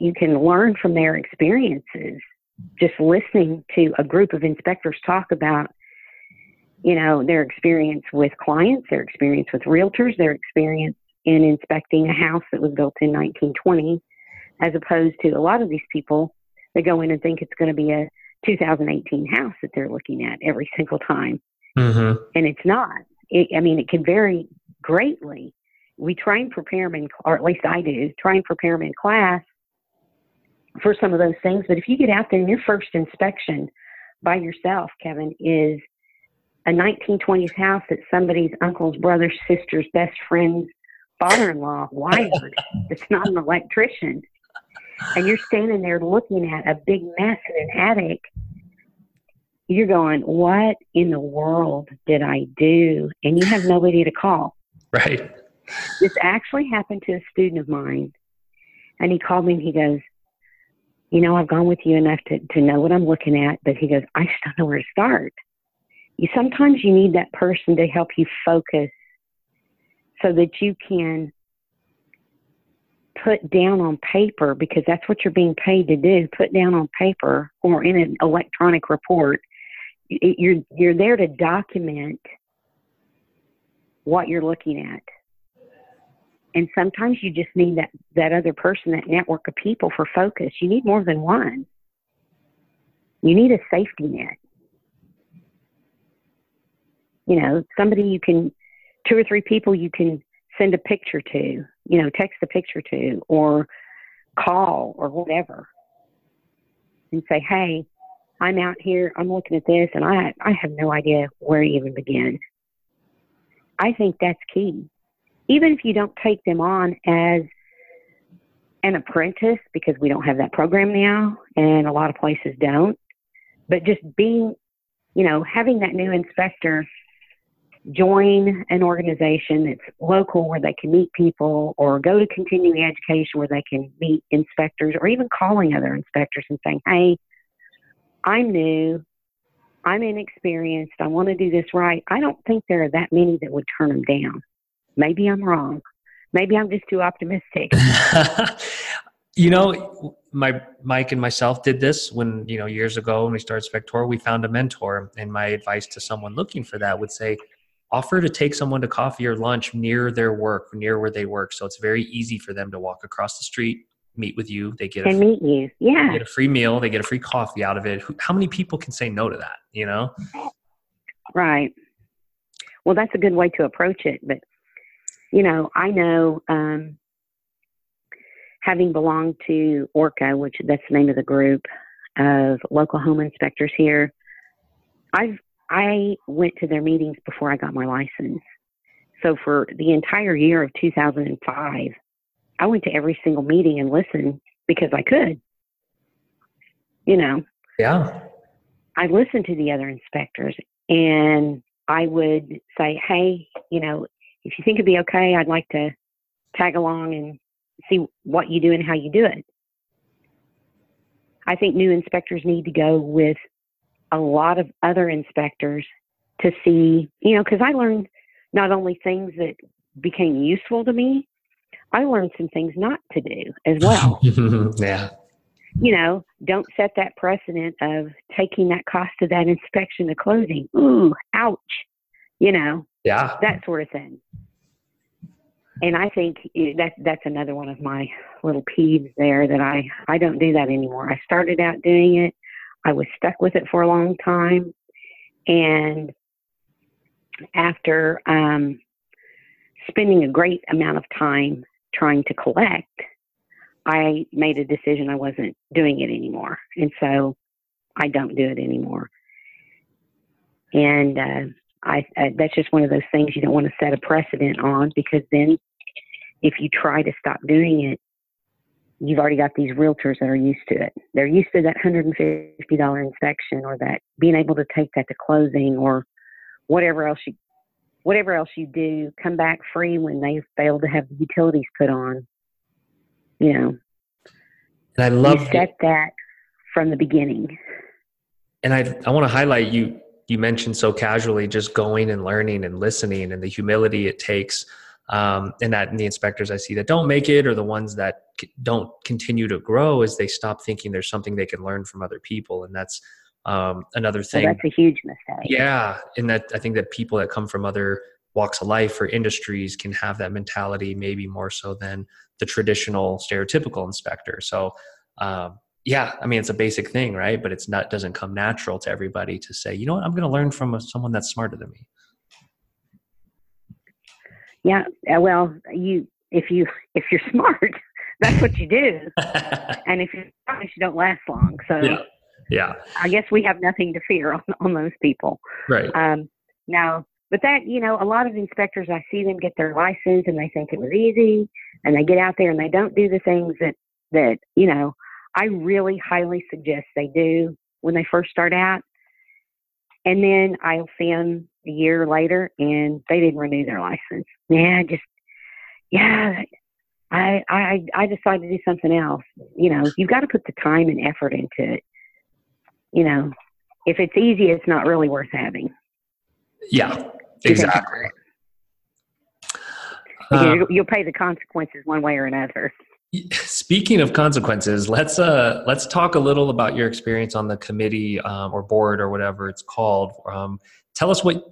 learn from their experiences just listening to a group of inspectors talk about, their experience with clients, their experience with realtors, their experience in inspecting a house that was built in 1920, as opposed to a lot of these people that go in and think it's going to be a 2018 house that they're looking at every single time. Mm-hmm. And it's not. It can vary greatly. We try and prepare them, or at least I do, try and prepare them in class for some of those things. But if you get out there and your first inspection by yourself, Kevin, is a 1920s house that somebody's uncle's brother's sister's best friend's father-in-law wired. It's not an electrician. And you're standing there looking at a big mess in an attic. You're going, what in the world did I do? And you have nobody to call. Right. This actually happened to a student of mine. And he called me and he goes, I've gone with you enough to know what I'm looking at. But he goes, I just don't know where to start. Sometimes you need that person to help you focus so that you can put down on paper, because that's what you're being paid to do, put down on paper or in an electronic report. You're there to document what you're looking at. And sometimes you just need that other person, that network of people for focus. You need more than one. You need a safety net. Somebody two or three people you can send a picture to, text a picture to, or call or whatever and say, hey, I'm out here, I'm looking at this, and I have no idea where to even begin. I think that's key. Even if you don't take them on as an apprentice, because we don't have that program now and a lot of places don't, but just being, having that new inspector join an organization that's local where they can meet people, or go to continuing education where they can meet inspectors, or even calling other inspectors and saying, hey, I'm new, I'm inexperienced, I want to do this right. I don't think there are that many that would turn them down. Maybe I'm wrong. Maybe I'm just too optimistic. Mike and myself did this when, years ago when we started Spectora, we found a mentor. And my advice to someone looking for that would say, offer to take someone to coffee or lunch near their work, near where they work. So it's very easy for them to walk across the street, meet with you. They get a free meal. They get a free coffee out of it. How many people can say no to that, Right. Well, that's a good way to approach it. But, I know having belonged to Orca, which that's the name of the group of local home inspectors here, I went to their meetings before I got my license. So for the entire year of 2005, I went to every single meeting and listened because I could. Yeah. I listened to the other inspectors and I would say, hey, if you think it'd be okay, I'd like to tag along and see what you do and how you do it. I think new inspectors need to go with a lot of other inspectors to see, because I learned not only things that became useful to me, I learned some things not to do as well. Yeah. You know, don't set that precedent of taking that cost of that inspection to closing. Ooh, ouch. You know, yeah, that sort of thing. And I think that's another one of my little peeves there, that I don't do that anymore. I started out doing it. I was stuck with it for a long time. And after spending a great amount of time trying to collect, I made a decision I wasn't doing it anymore. And so I don't do it anymore. And that's just one of those things you don't want to set a precedent on, because then if you try to stop doing it, you've already got these realtors that are used to it. They're used to that $150 inspection, or that being able to take that to closing, or whatever else you do, come back free when they fail to have the utilities put on. You know, and I love you set that from the beginning. And I want to highlight, you mentioned so casually just going and learning and listening, and the humility it takes. And the inspectors I see that don't make it, or the ones that don't continue to grow, is they stop thinking there's something they can learn from other people. And that's another thing. Well, that's a huge mistake. Yeah. And that, I think that people that come from other walks of life or industries can have that mentality, maybe more so than the traditional stereotypical inspector. So, yeah, I mean, it's a basic thing, right? But it's not, doesn't come natural to everybody to say, you know what, I'm going to learn from someone that's smarter than me. Yeah, well, if you're smart, that's what you do, and if you're not, you don't last long. So, yeah, I guess we have nothing to fear on those people, right? Now, but that, you know, a lot of inspectors, I see them get their license and they think it was easy, and they get out there and they don't do the things that you know, I really highly suggest they do when they first start out. And then I'll see them a year later and they didn't renew their license. I decided to do something else. You know, you've got to put the time and effort into it. You know, if it's easy, it's not really worth having. Yeah, exactly. You'll pay the consequences one way or another. Speaking of consequences, let's talk a little about your experience on the committee or board or whatever it's called. Tell us what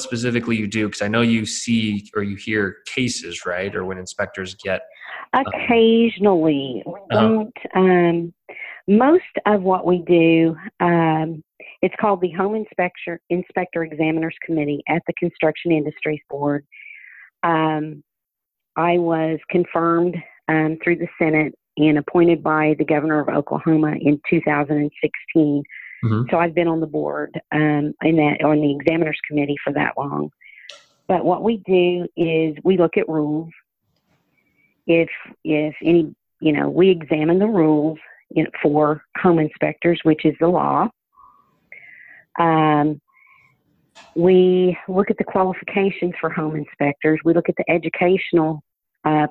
specifically you do, because I know you see or you hear cases, right? Or when inspectors get occasionally. Most of what we do, it's called the Home Inspector Examiners Committee at the Construction Industries Board. I was confirmed through the Senate and appointed by the governor of Oklahoma in 2016. Mm-hmm. So I've been on the board on the examiners committee for that long. But what we do is we look at rules. If any, you know, we examine the rules for home inspectors, which is the law. We look at the qualifications for home inspectors. We look at the educational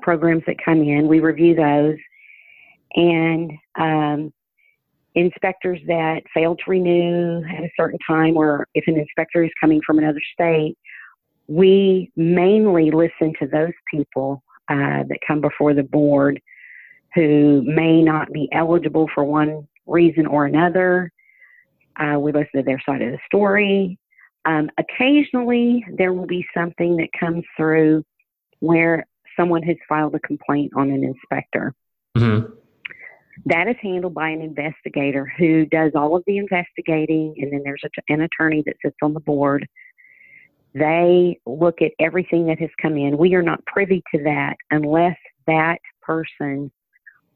programs that come in. We review those, and inspectors that fail to renew at a certain time, or if an inspector is coming from another state, we mainly listen to those people that come before the board who may not be eligible for one reason or another. We listen to their side of the story. Occasionally, there will be something that comes through where someone has filed a complaint on an inspector. Mm-hmm. That is handled by an investigator who does all of the investigating, and then there's an attorney that sits on the board. They look at everything that has come in. We are not privy to that unless that person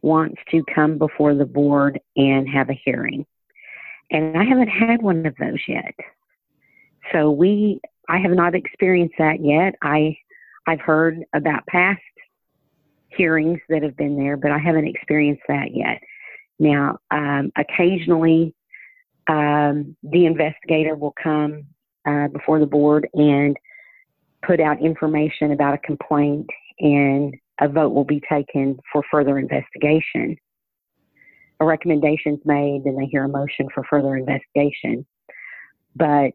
wants to come before the board and have a hearing. And I haven't had one of those yet. So I have not experienced that yet. I've heard about past hearings that have been there, but I haven't experienced that yet. Now, occasionally, the investigator will come before the board and put out information about a complaint, and a vote will be taken for further investigation. A recommendation's made, and they hear a motion for further investigation. But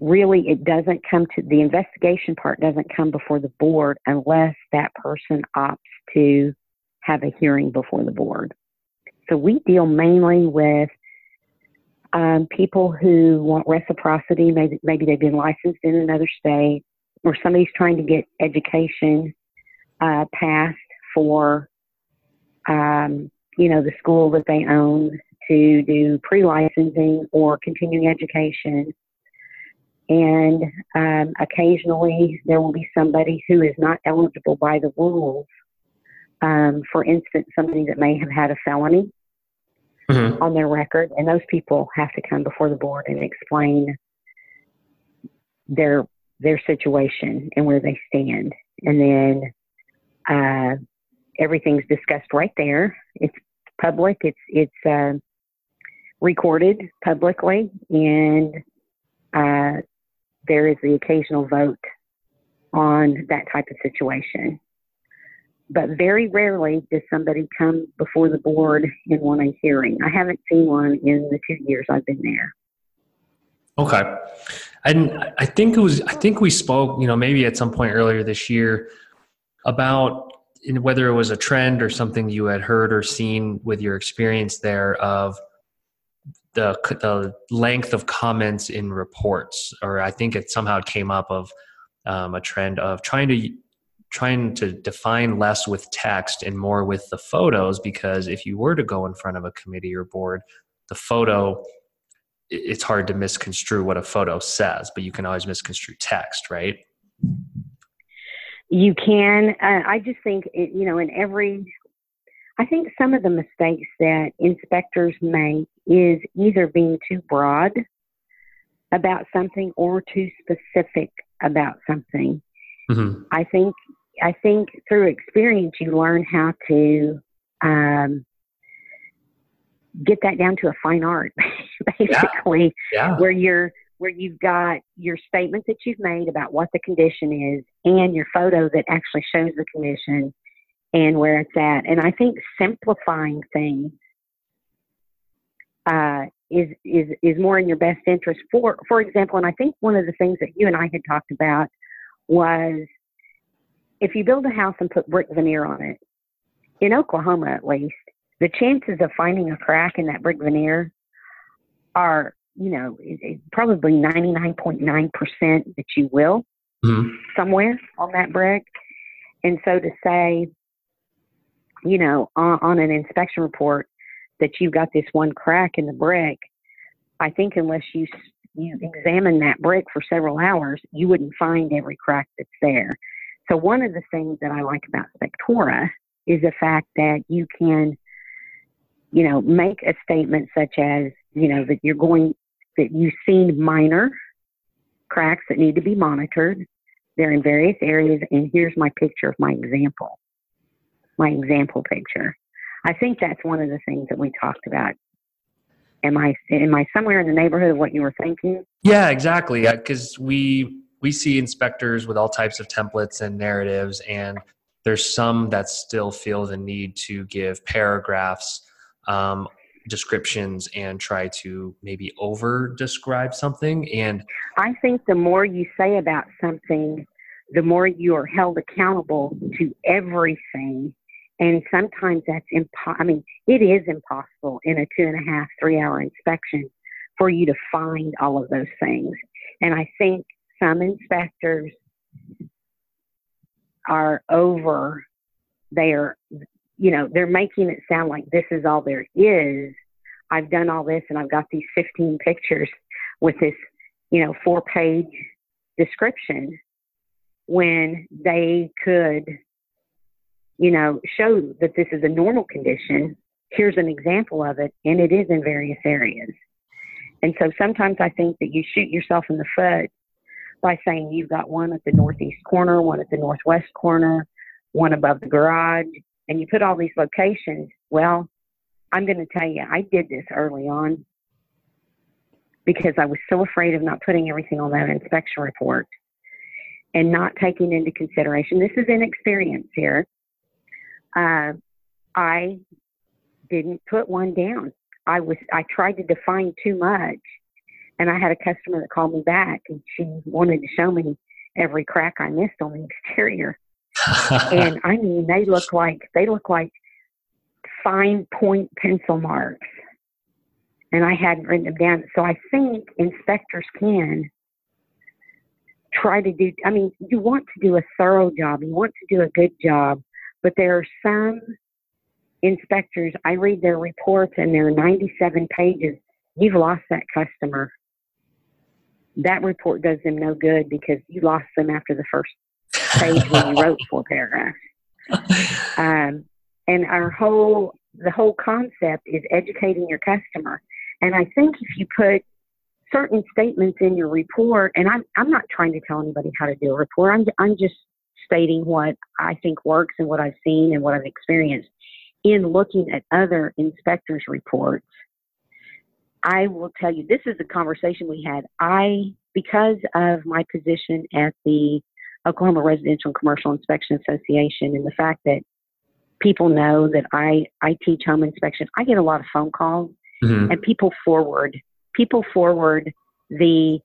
really it doesn't come to the investigation part doesn't come before the board unless that person opts to have a hearing before the board. So we deal mainly with people who want reciprocity. Maybe they've been licensed in another state, or somebody's trying to get education passed for the school that they own to do pre-licensing or continuing education. And occasionally there will be somebody who is not eligible by the rules. For instance, somebody that may have had a felony mm-hmm. on their record, and those people have to come before the board and explain their situation and where they stand. And then everything's discussed right there. It's public. It's recorded publicly, and there is the occasional vote on that type of situation. But very rarely does somebody come before the board and want a hearing. I haven't seen one in the 2 years I've been there. Okay. And I think we spoke, maybe at some point earlier this year about whether it was a trend or something you had heard or seen with your experience there of the length of comments in reports, or I think it somehow came up of a trend of trying to define less with text and more with the photos, because if you were to go in front of a committee or board, the photo, it's hard to misconstrue what a photo says, but you can always misconstrue text, right? You can. I just think, I think some of the mistakes that inspectors make is either being too broad about something or too specific about something. Mm-hmm. I think through experience, you learn how to get that down to a fine art, basically, yeah. Where you've got your statement that you've made about what the condition is and your photo that actually shows the condition and where it's at. And I think simplifying things is more in your best interest. For example, and I think one of the things that you and I had talked about was if you build a house and put brick veneer on it, in Oklahoma at least, the chances of finding a crack in that brick veneer are, probably 99.9% that you will mm-hmm. somewhere on that brick. And so to say, on an inspection report that you've got this one crack in the brick, I think unless you examine that brick for several hours, you wouldn't find every crack that's there. So one of the things that I like about Spectora is the fact that you can, make a statement such as, that you've seen minor cracks that need to be monitored. They're in various areas, and here's my picture of my example picture. I think that's one of the things that we talked about. Am I somewhere in the neighborhood of what you were thinking? Yeah, exactly. Because we see inspectors with all types of templates and narratives, and there's some that still feel the need to give paragraphs, descriptions, and try to maybe over-describe something. And I think the more you say about something, the more you are held accountable to everything. And sometimes that's it is impossible in a 2.5-3 hour inspection for you to find all of those things. And I think some inspectors are they're making it sound like this is all there is. I've done all this and I've got these 15 pictures with this, 4-page description, when they could show that this is a normal condition. Here's an example of it, and it is in various areas. And so sometimes I think that you shoot yourself in the foot by saying you've got one at the northeast corner, one at the northwest corner, one above the garage, and you put all these locations. Well, I'm going to tell you, I did this early on because I was so afraid of not putting everything on that inspection report and not taking into consideration. This is inexperience here. I didn't put one down. I tried to define too much And I had a customer that called me back, and she wanted to show me every crack I missed on the exterior. And I mean, they look like fine point pencil marks. And I hadn't written them down. So I think inspectors can try to do, I mean, you want to do a thorough job. You want to do a good job. But there are some inspectors, I read their reports and they're 97 pages. You've lost that customer. That report does them no good because you lost them after the first page when you wrote 4 paragraphs. And the whole concept is educating your customer. And I think if you put certain statements in your report, and I'm not trying to tell anybody how to do a report. I'm just stating what I think works and what I've seen and what I've experienced in looking at other inspectors' reports. I will tell you, this is a conversation we had. Because of my position at the Oklahoma Residential and Commercial Inspection Association and the fact that people know that I teach home inspection, I get a lot of phone calls, mm-hmm. and people forward the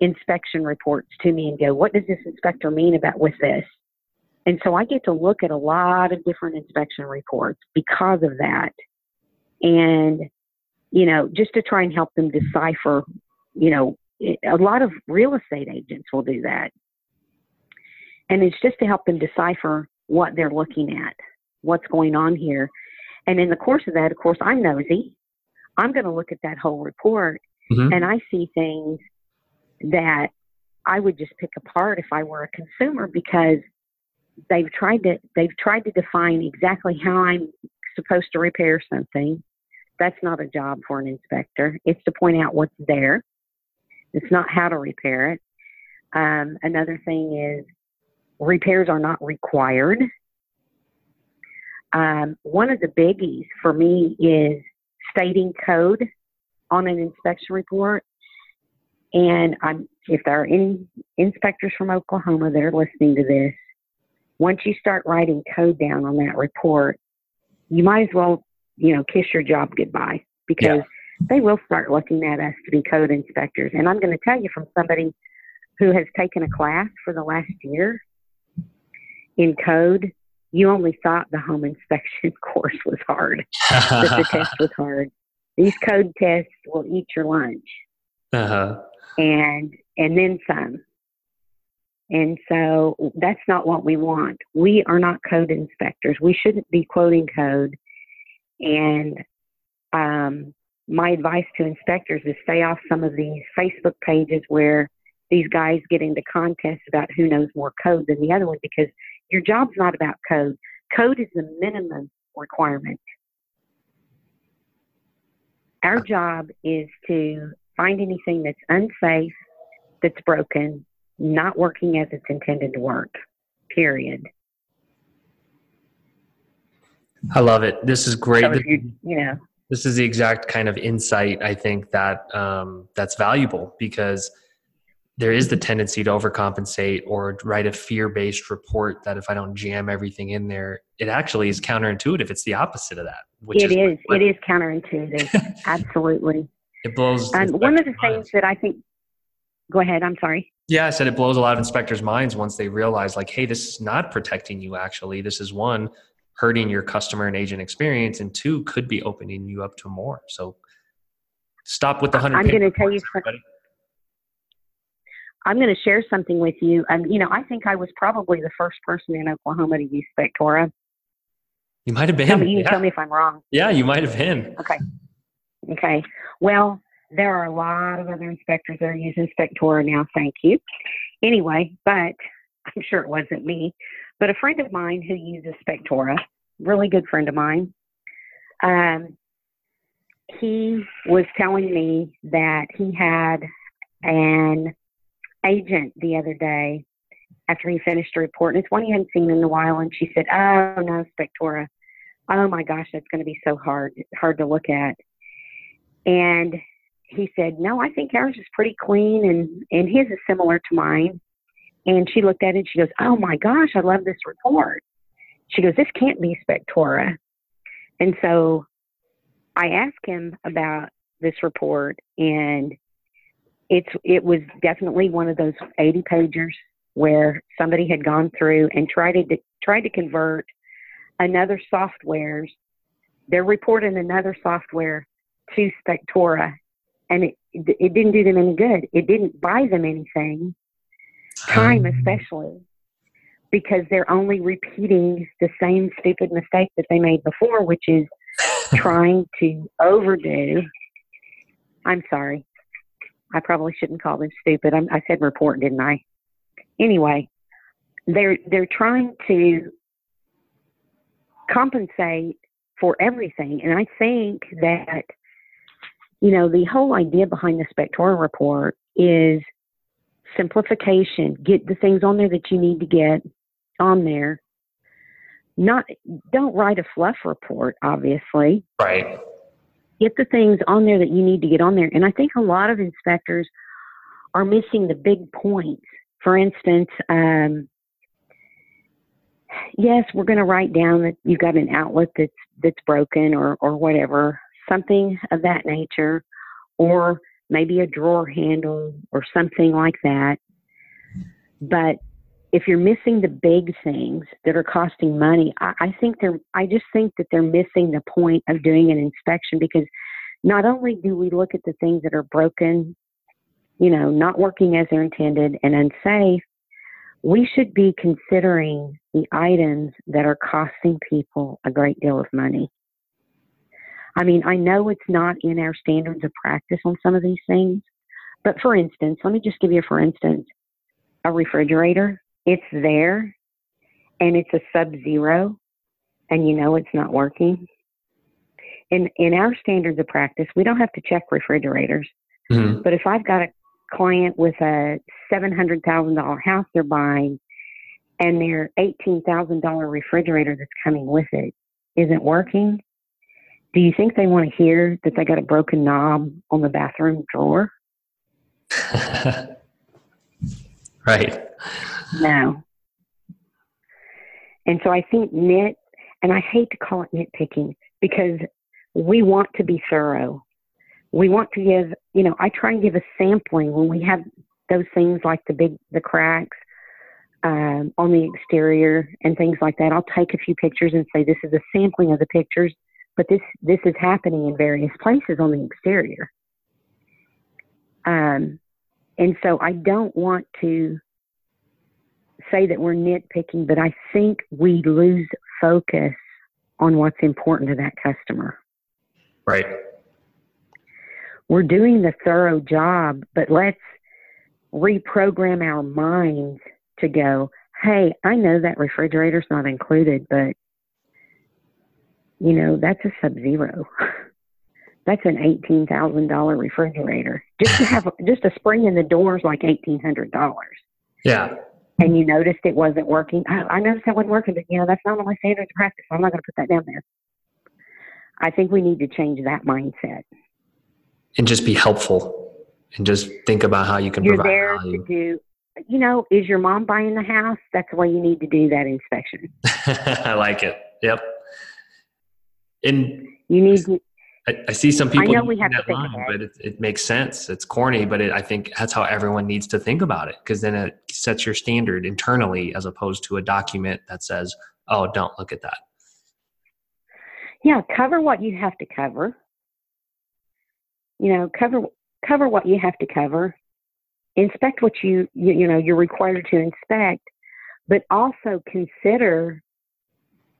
inspection reports to me and go, what does this inspector mean with this? And so I get to look at a lot of different inspection reports because of that. And, you know, just to try and help them decipher, you know, a lot of real estate agents will do that. And it's just to help them decipher what they're looking at, what's going on here. And in the course of that, of course, I'm nosy. I'm going to look at that whole report, mm-hmm. and I see things that I would just pick apart if I were a consumer, because they've tried to define exactly how I'm supposed to repair something. That's not a job for an inspector. It's to point out what's there. It's not how to repair it. Another thing is repairs are not required. One of the biggies for me is stating code on an inspection report. And if there are any inspectors from Oklahoma that are listening to this, once you start writing code down on that report, you might as well, you know, kiss your job goodbye, because they will start looking at us to be code inspectors. And I'm going to tell you from somebody who has taken a class for the last year in code, you only thought the home inspection course was hard, that the test was hard. These code tests will eat your lunch. Uh-huh. And then some. And so that's not what we want. We are not code inspectors. We shouldn't be quoting code. And my advice to inspectors is stay off some of these Facebook pages where these guys get into contests about who knows more code than the other one, because your job's not about code. Code is the minimum requirement. Our job is to find anything that's unsafe, that's broken, not working as it's intended to work, period. I love it. This is great. So this is the exact kind of insight, I think, that that's valuable, because there is the tendency to overcompensate or write a fear-based report that if I don't jam everything in there, it actually is counterintuitive. It's the opposite of that. It is counterintuitive. Absolutely. It blows. One of the things that I think, go ahead. I'm sorry. Yeah, I said it blows a lot of inspectors' minds once they realize, like, hey, this is not protecting you. Actually, this is 1, hurting your customer and agent experience, and 2, could be opening you up to more. So stop with the 100. I'm going to tell you something. I'm going to share something with you. You know, I think I was probably the first person in Oklahoma to use Spectora. You might have been. Tell me if I'm wrong. Yeah, you might have been. Okay. Well, there are a lot of other inspectors that are using Spectora now. Thank you. Anyway, but I'm sure it wasn't me. But a friend of mine who uses Spectora, really good friend of mine, he was telling me that he had an agent the other day after he finished a report, and it's one he hadn't seen in a while, and she said, oh no, Spectora, oh my gosh, that's going to be so hard to look at. And he said, no, I think ours is pretty clean, and his is similar to mine. And she looked at it and she goes, oh my gosh, I love this report. She goes, this can't be Spectora. And so I asked him about this report, and it was definitely one of those 80 pagers where somebody had gone through and tried to convert another software's, their report in another software to Spectora, and it didn't do them any good. It didn't buy them anything, time especially, because they're only repeating the same stupid mistake that they made before, which is trying to overdo. I'm sorry. I probably shouldn't call them stupid. I said report, didn't I? Anyway, they're trying to compensate for everything. And I think that, you know, the whole idea behind the Spectora report is simplification. Get the things on there that you need to get on there. Don't write a fluff report, obviously. Right. Get the things on there that you need to get on there. And I think a lot of inspectors are missing the big points. For instance, yes, we're going to write down that you've got an outlet that's broken or whatever, something of that nature, or maybe a drawer handle or something like that. But if you're missing the big things that are costing money, I just think that they're missing the point of doing an inspection, because not only do we look at the things that are broken, you know, not working as they're intended and unsafe, we should be considering the items that are costing people a great deal of money. I mean, I know it's not in our standards of practice on some of these things, but for instance, let me just give you, a refrigerator. It's there, and it's a Sub-Zero, and you know it's not working. In our standards of practice, we don't have to check refrigerators. Mm-hmm. But if I've got a client with a $700,000 house they're buying, and their $18,000 refrigerator that's coming with it isn't working, do you think they want to hear that they got a broken knob on the bathroom drawer? Right. No. And so I think and I hate to call it nitpicking, because we want to be thorough. We want to give, you know, I try and give a sampling when we have those things like the cracks on the exterior and things like that. I'll take a few pictures and say, this is a sampling of the pictures, but this is happening in various places on the exterior. And so I don't want to say that we're nitpicking, but I think we lose focus on what's important to that customer. Right. We're doing the thorough job, but let's reprogram our minds to go, hey, I know that refrigerator's not included, but, you know, that's a Sub-Zero. That's an $18,000 refrigerator. Just to have just a spring in the door is like $1,800. Yeah. And you noticed it wasn't working. I noticed that wasn't working, but you know, that's not on my standards of practice. So I'm not going to put that down there. I think we need to change that mindset. And just be helpful, and just think about how you can provide value. You're there to do, you know, is your mom buying the house? That's the way you need to do that inspection. I like it. Yep. And you need to. I see some people using that line, but it makes sense. It's corny, but I think that's how everyone needs to think about it, because then it sets your standard internally as opposed to a document that says, oh, don't look at that. Yeah, cover what you have to cover. You know, cover what you have to cover. Inspect what you're required to inspect, but also consider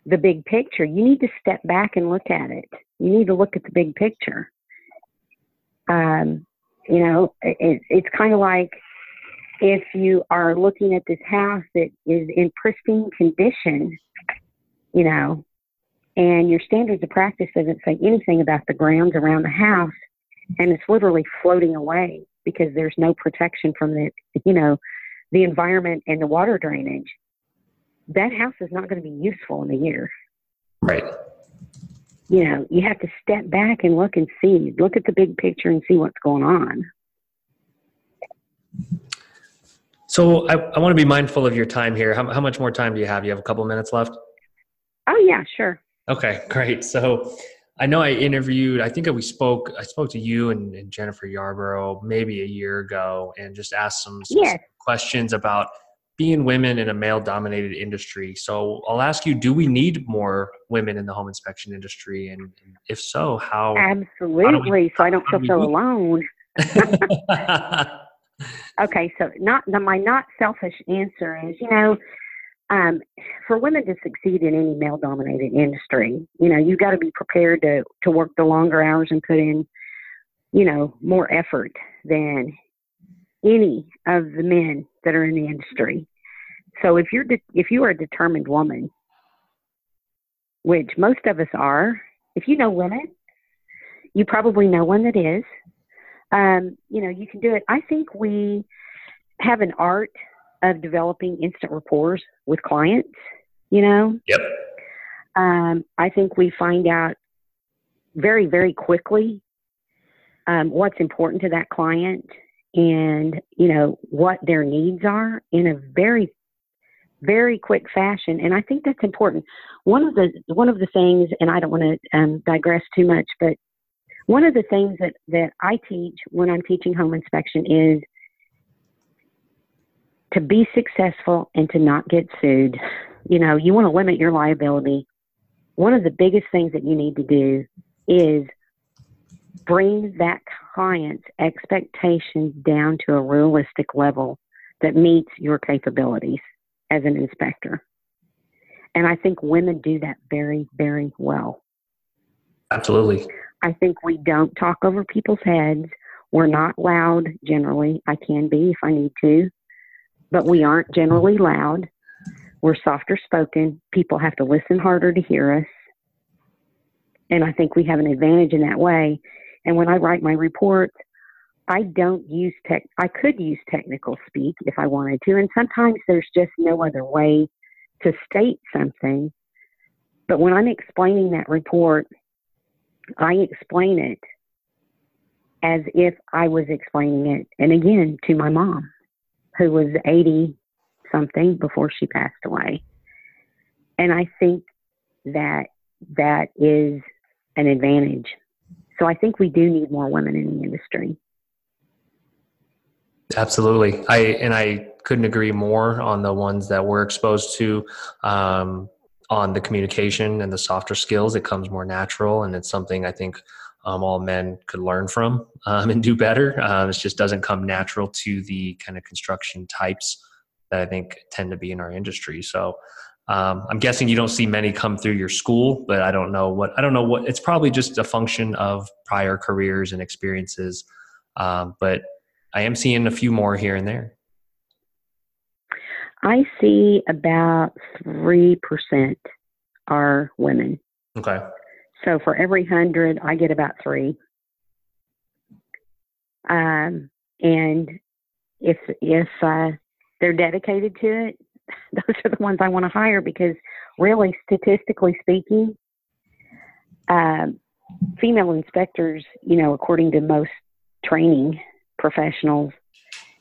the big picture. You need to step back and look at it. You need to look at the big picture. You know, it's kind of like if you are looking at this house that is in pristine condition, you know, and your standards of practice doesn't say anything about the grounds around the house, and it's literally floating away because there's no protection from the, you know, the environment and the water drainage, that house is not going to be useful in a year. Right. You know, you have to step back and look and see, look at the big picture and see what's going on. So I want to be mindful of your time here. How much more time do you have? You have a couple minutes left? Oh yeah, sure. Okay, great. So I know I interviewed, I spoke to you and Jennifer Yarborough maybe a year ago and just asked some specific questions about being women in a male-dominated industry. So I'll ask you, do we need more women in the home inspection industry? And if so, how? Absolutely. So I don't feel so alone. Okay. So my not selfish answer is, for women to succeed in any male-dominated industry, you've got to be prepared to work the longer hours and put in, more effort than any of the men that are in the industry. So if you are a determined woman, which most of us are, if you know women, you probably know one that is. You can do it. I think we have an art of developing instant rapport with clients, Yep. I think we find out very, very quickly what's important to that client and, what their needs are in a very, very quick fashion. And I think that's important. One of the things, and I don't want to digress too much, but one of the things that I teach when I'm teaching home inspection is to be successful and to not get sued. You want to limit your liability. One of the biggest things that you need to do is bring that client's expectations down to a realistic level that meets your capabilities as an inspector. And I think women do that very, very well. Absolutely. I think we don't talk over people's heads. We're not loud generally. I can be if I need to. But we aren't generally loud. We're softer spoken. People have to listen harder to hear us. And I think we have an advantage in that way. And when I write my reports, I could use technical speak if I wanted to. And sometimes there's just no other way to state something. But when I'm explaining that report, I explain it as if I was explaining it. And again, to my mom, who was 80-something before she passed away. And I think that is an advantage. So I think we do need more women in the industry. Absolutely. I couldn't agree more on the ones that we're exposed to, on the communication and the softer skills. It comes more natural, and it's something I think all men could learn from and do better. It just doesn't come natural to the kind of construction types that I think tend to be in our industry. So I'm guessing you don't see many come through your school, but I don't know what it's probably just a function of prior careers and experiences. But I am seeing a few more here and there. I see about 3% are women. Okay. So for every 100, I get about 3. And if they're dedicated to it, those are the ones I want to hire, because really, statistically speaking, female inspectors, according to most training professionals,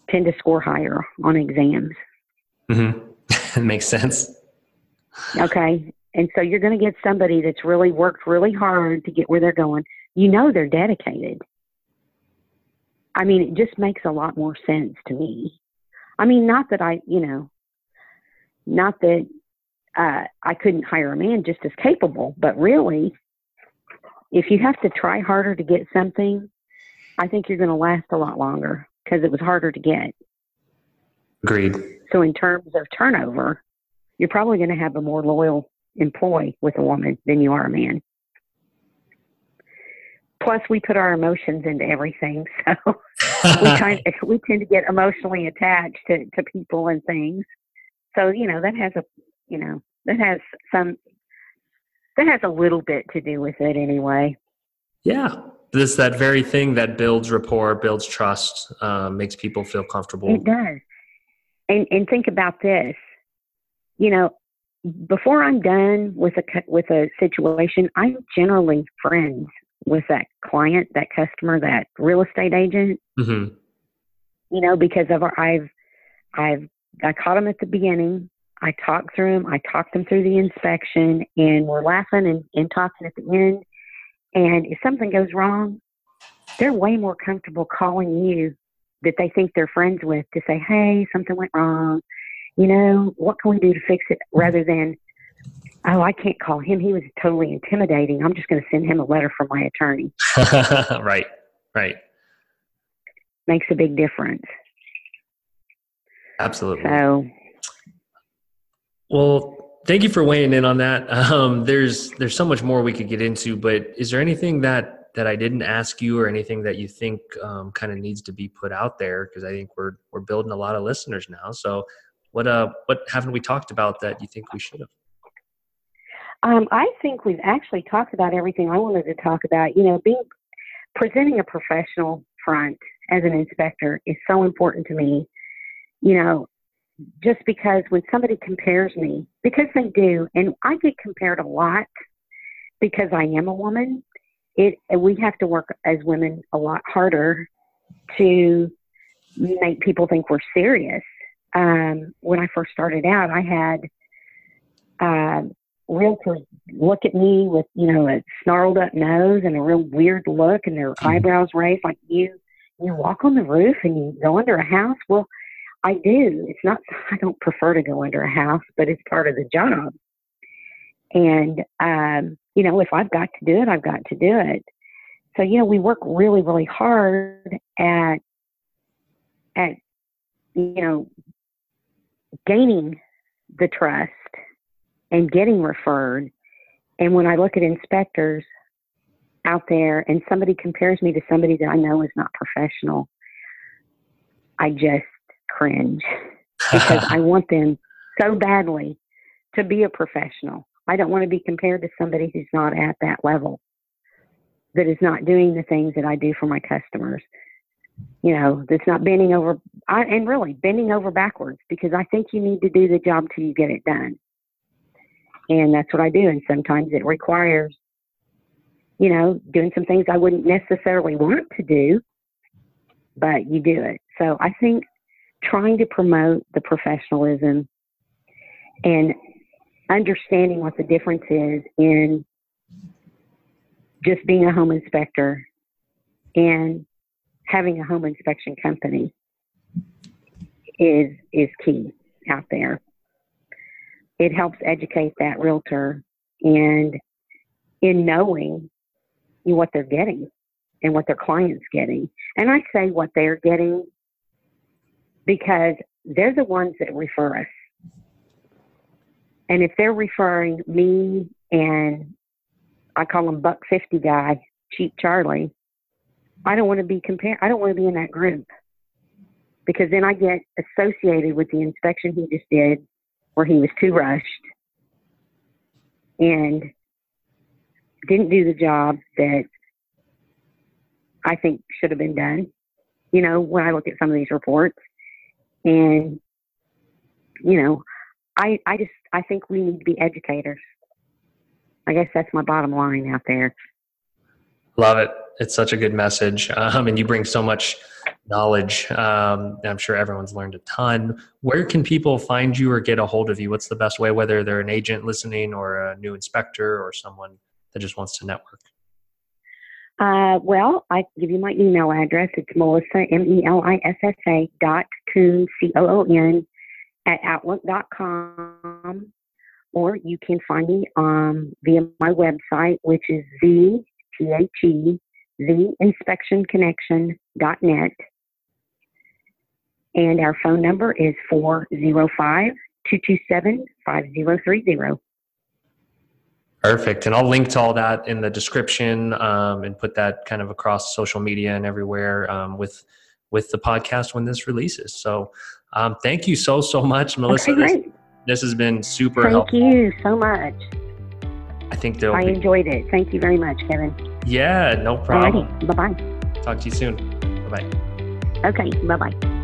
tend to score higher on exams. Mm-hmm. It makes sense. Okay. And so you're going to get somebody that's really worked really hard to get where they're going. They're dedicated. I mean, it just makes a lot more sense to me. I mean, not that I couldn't hire a man just as capable, but really, if you have to try harder to get something, I think you're going to last a lot longer because it was harder to get. Agreed. So in terms of turnover, you're probably going to have a more loyal employee with a woman than you are a man. Plus, we put our emotions into everything, so we tend to get emotionally attached to people and things. So that has a little bit to do with it anyway. Yeah, this that very thing that builds rapport, builds trust, makes people feel comfortable. It does. And think about this. Before I'm done with a situation, I'm generally friends with that client, that customer, that real estate agent. Mm-hmm. Because I caught them at the beginning. I talked through them. I talked them through the inspection, and we're laughing and talking at the end. And if something goes wrong, they're way more comfortable calling you that they think they're friends with to say, hey, something went wrong. You know, what can we do to fix it? Rather than, oh, I can't call him. He was totally intimidating. I'm just going to send him a letter from my attorney. Right, right. Makes a big difference. Absolutely. So, well, thank you for weighing in on that. There's so much more we could get into, but is there anything that I didn't ask you or anything that you think kind of needs to be put out there? Because I think we're building a lot of listeners now. So what haven't we talked about that you think we should have? I think we've actually talked about everything I wanted to talk about. You know, presenting a professional front as an inspector is so important to me. You know, just because when somebody compares me, because they do, and I get compared a lot because I am a woman, we have to work as women a lot harder to make people think we're serious. When I first started out, I had realtors look at me with, you know, a snarled up nose and a real weird look and their eyebrows raised like you walk on the roof and you go under a house. Well, I do. It's not, I don't prefer to go under a house, but it's part of the job. And, you know, if I've got to do it, I've got to do it. So, you know, we work really, really hard at, you know, gaining the trust and getting referred. And when I look at inspectors out there and somebody compares me to somebody that I know is not professional, I just cringe because I want them so badly to be a professional. I don't want to be compared to somebody who's not at that level, that is not doing the things that I do for my customers. You know, that's not bending over, and really bending over backwards, because I think you need to do the job till you get it done. And that's what I do. And sometimes it requires, you know, doing some things I wouldn't necessarily want to do, but you do it. So I think trying to promote the professionalism and understanding what the difference is in just being a home inspector and having a home inspection company is key out there. It helps educate that realtor and in knowing what they're getting and what their client's getting. And I say what they're getting because they're the ones that refer us. And if they're referring me and I call him $1.50 guy, Cheap Charlie, I don't want to be compared. I don't want to be in that group because then I get associated with the inspection he just did where he was too rushed and didn't do the job that I think should have been done. You know, when I look at some of these reports and, you know, I think we need to be educators. I guess that's my bottom line out there. Love it. It's such a good message. And you bring so much knowledge. I'm sure everyone's learned a ton. Where can people find you or get a hold of you? What's the best way, whether they're an agent listening or a new inspector or someone that just wants to network? Well, I can give you my email address. It's Melissa, Melissa .Kuhn, Coon, @outlook.com, or you can find me via my website, which is theinspectionconnection.net, and our phone number is 405-227-5030. Perfect. And I'll link to all that in the description and put that kind of across social media and everywhere with the podcast when this releases. So thank you so much, Melissa. Okay, this has been super helpful. Thank you so much. I think I enjoyed it. Thank you very much, Kevin. Yeah, no problem. Alrighty. Bye-bye. Talk to you soon. Bye-bye. Okay, bye-bye.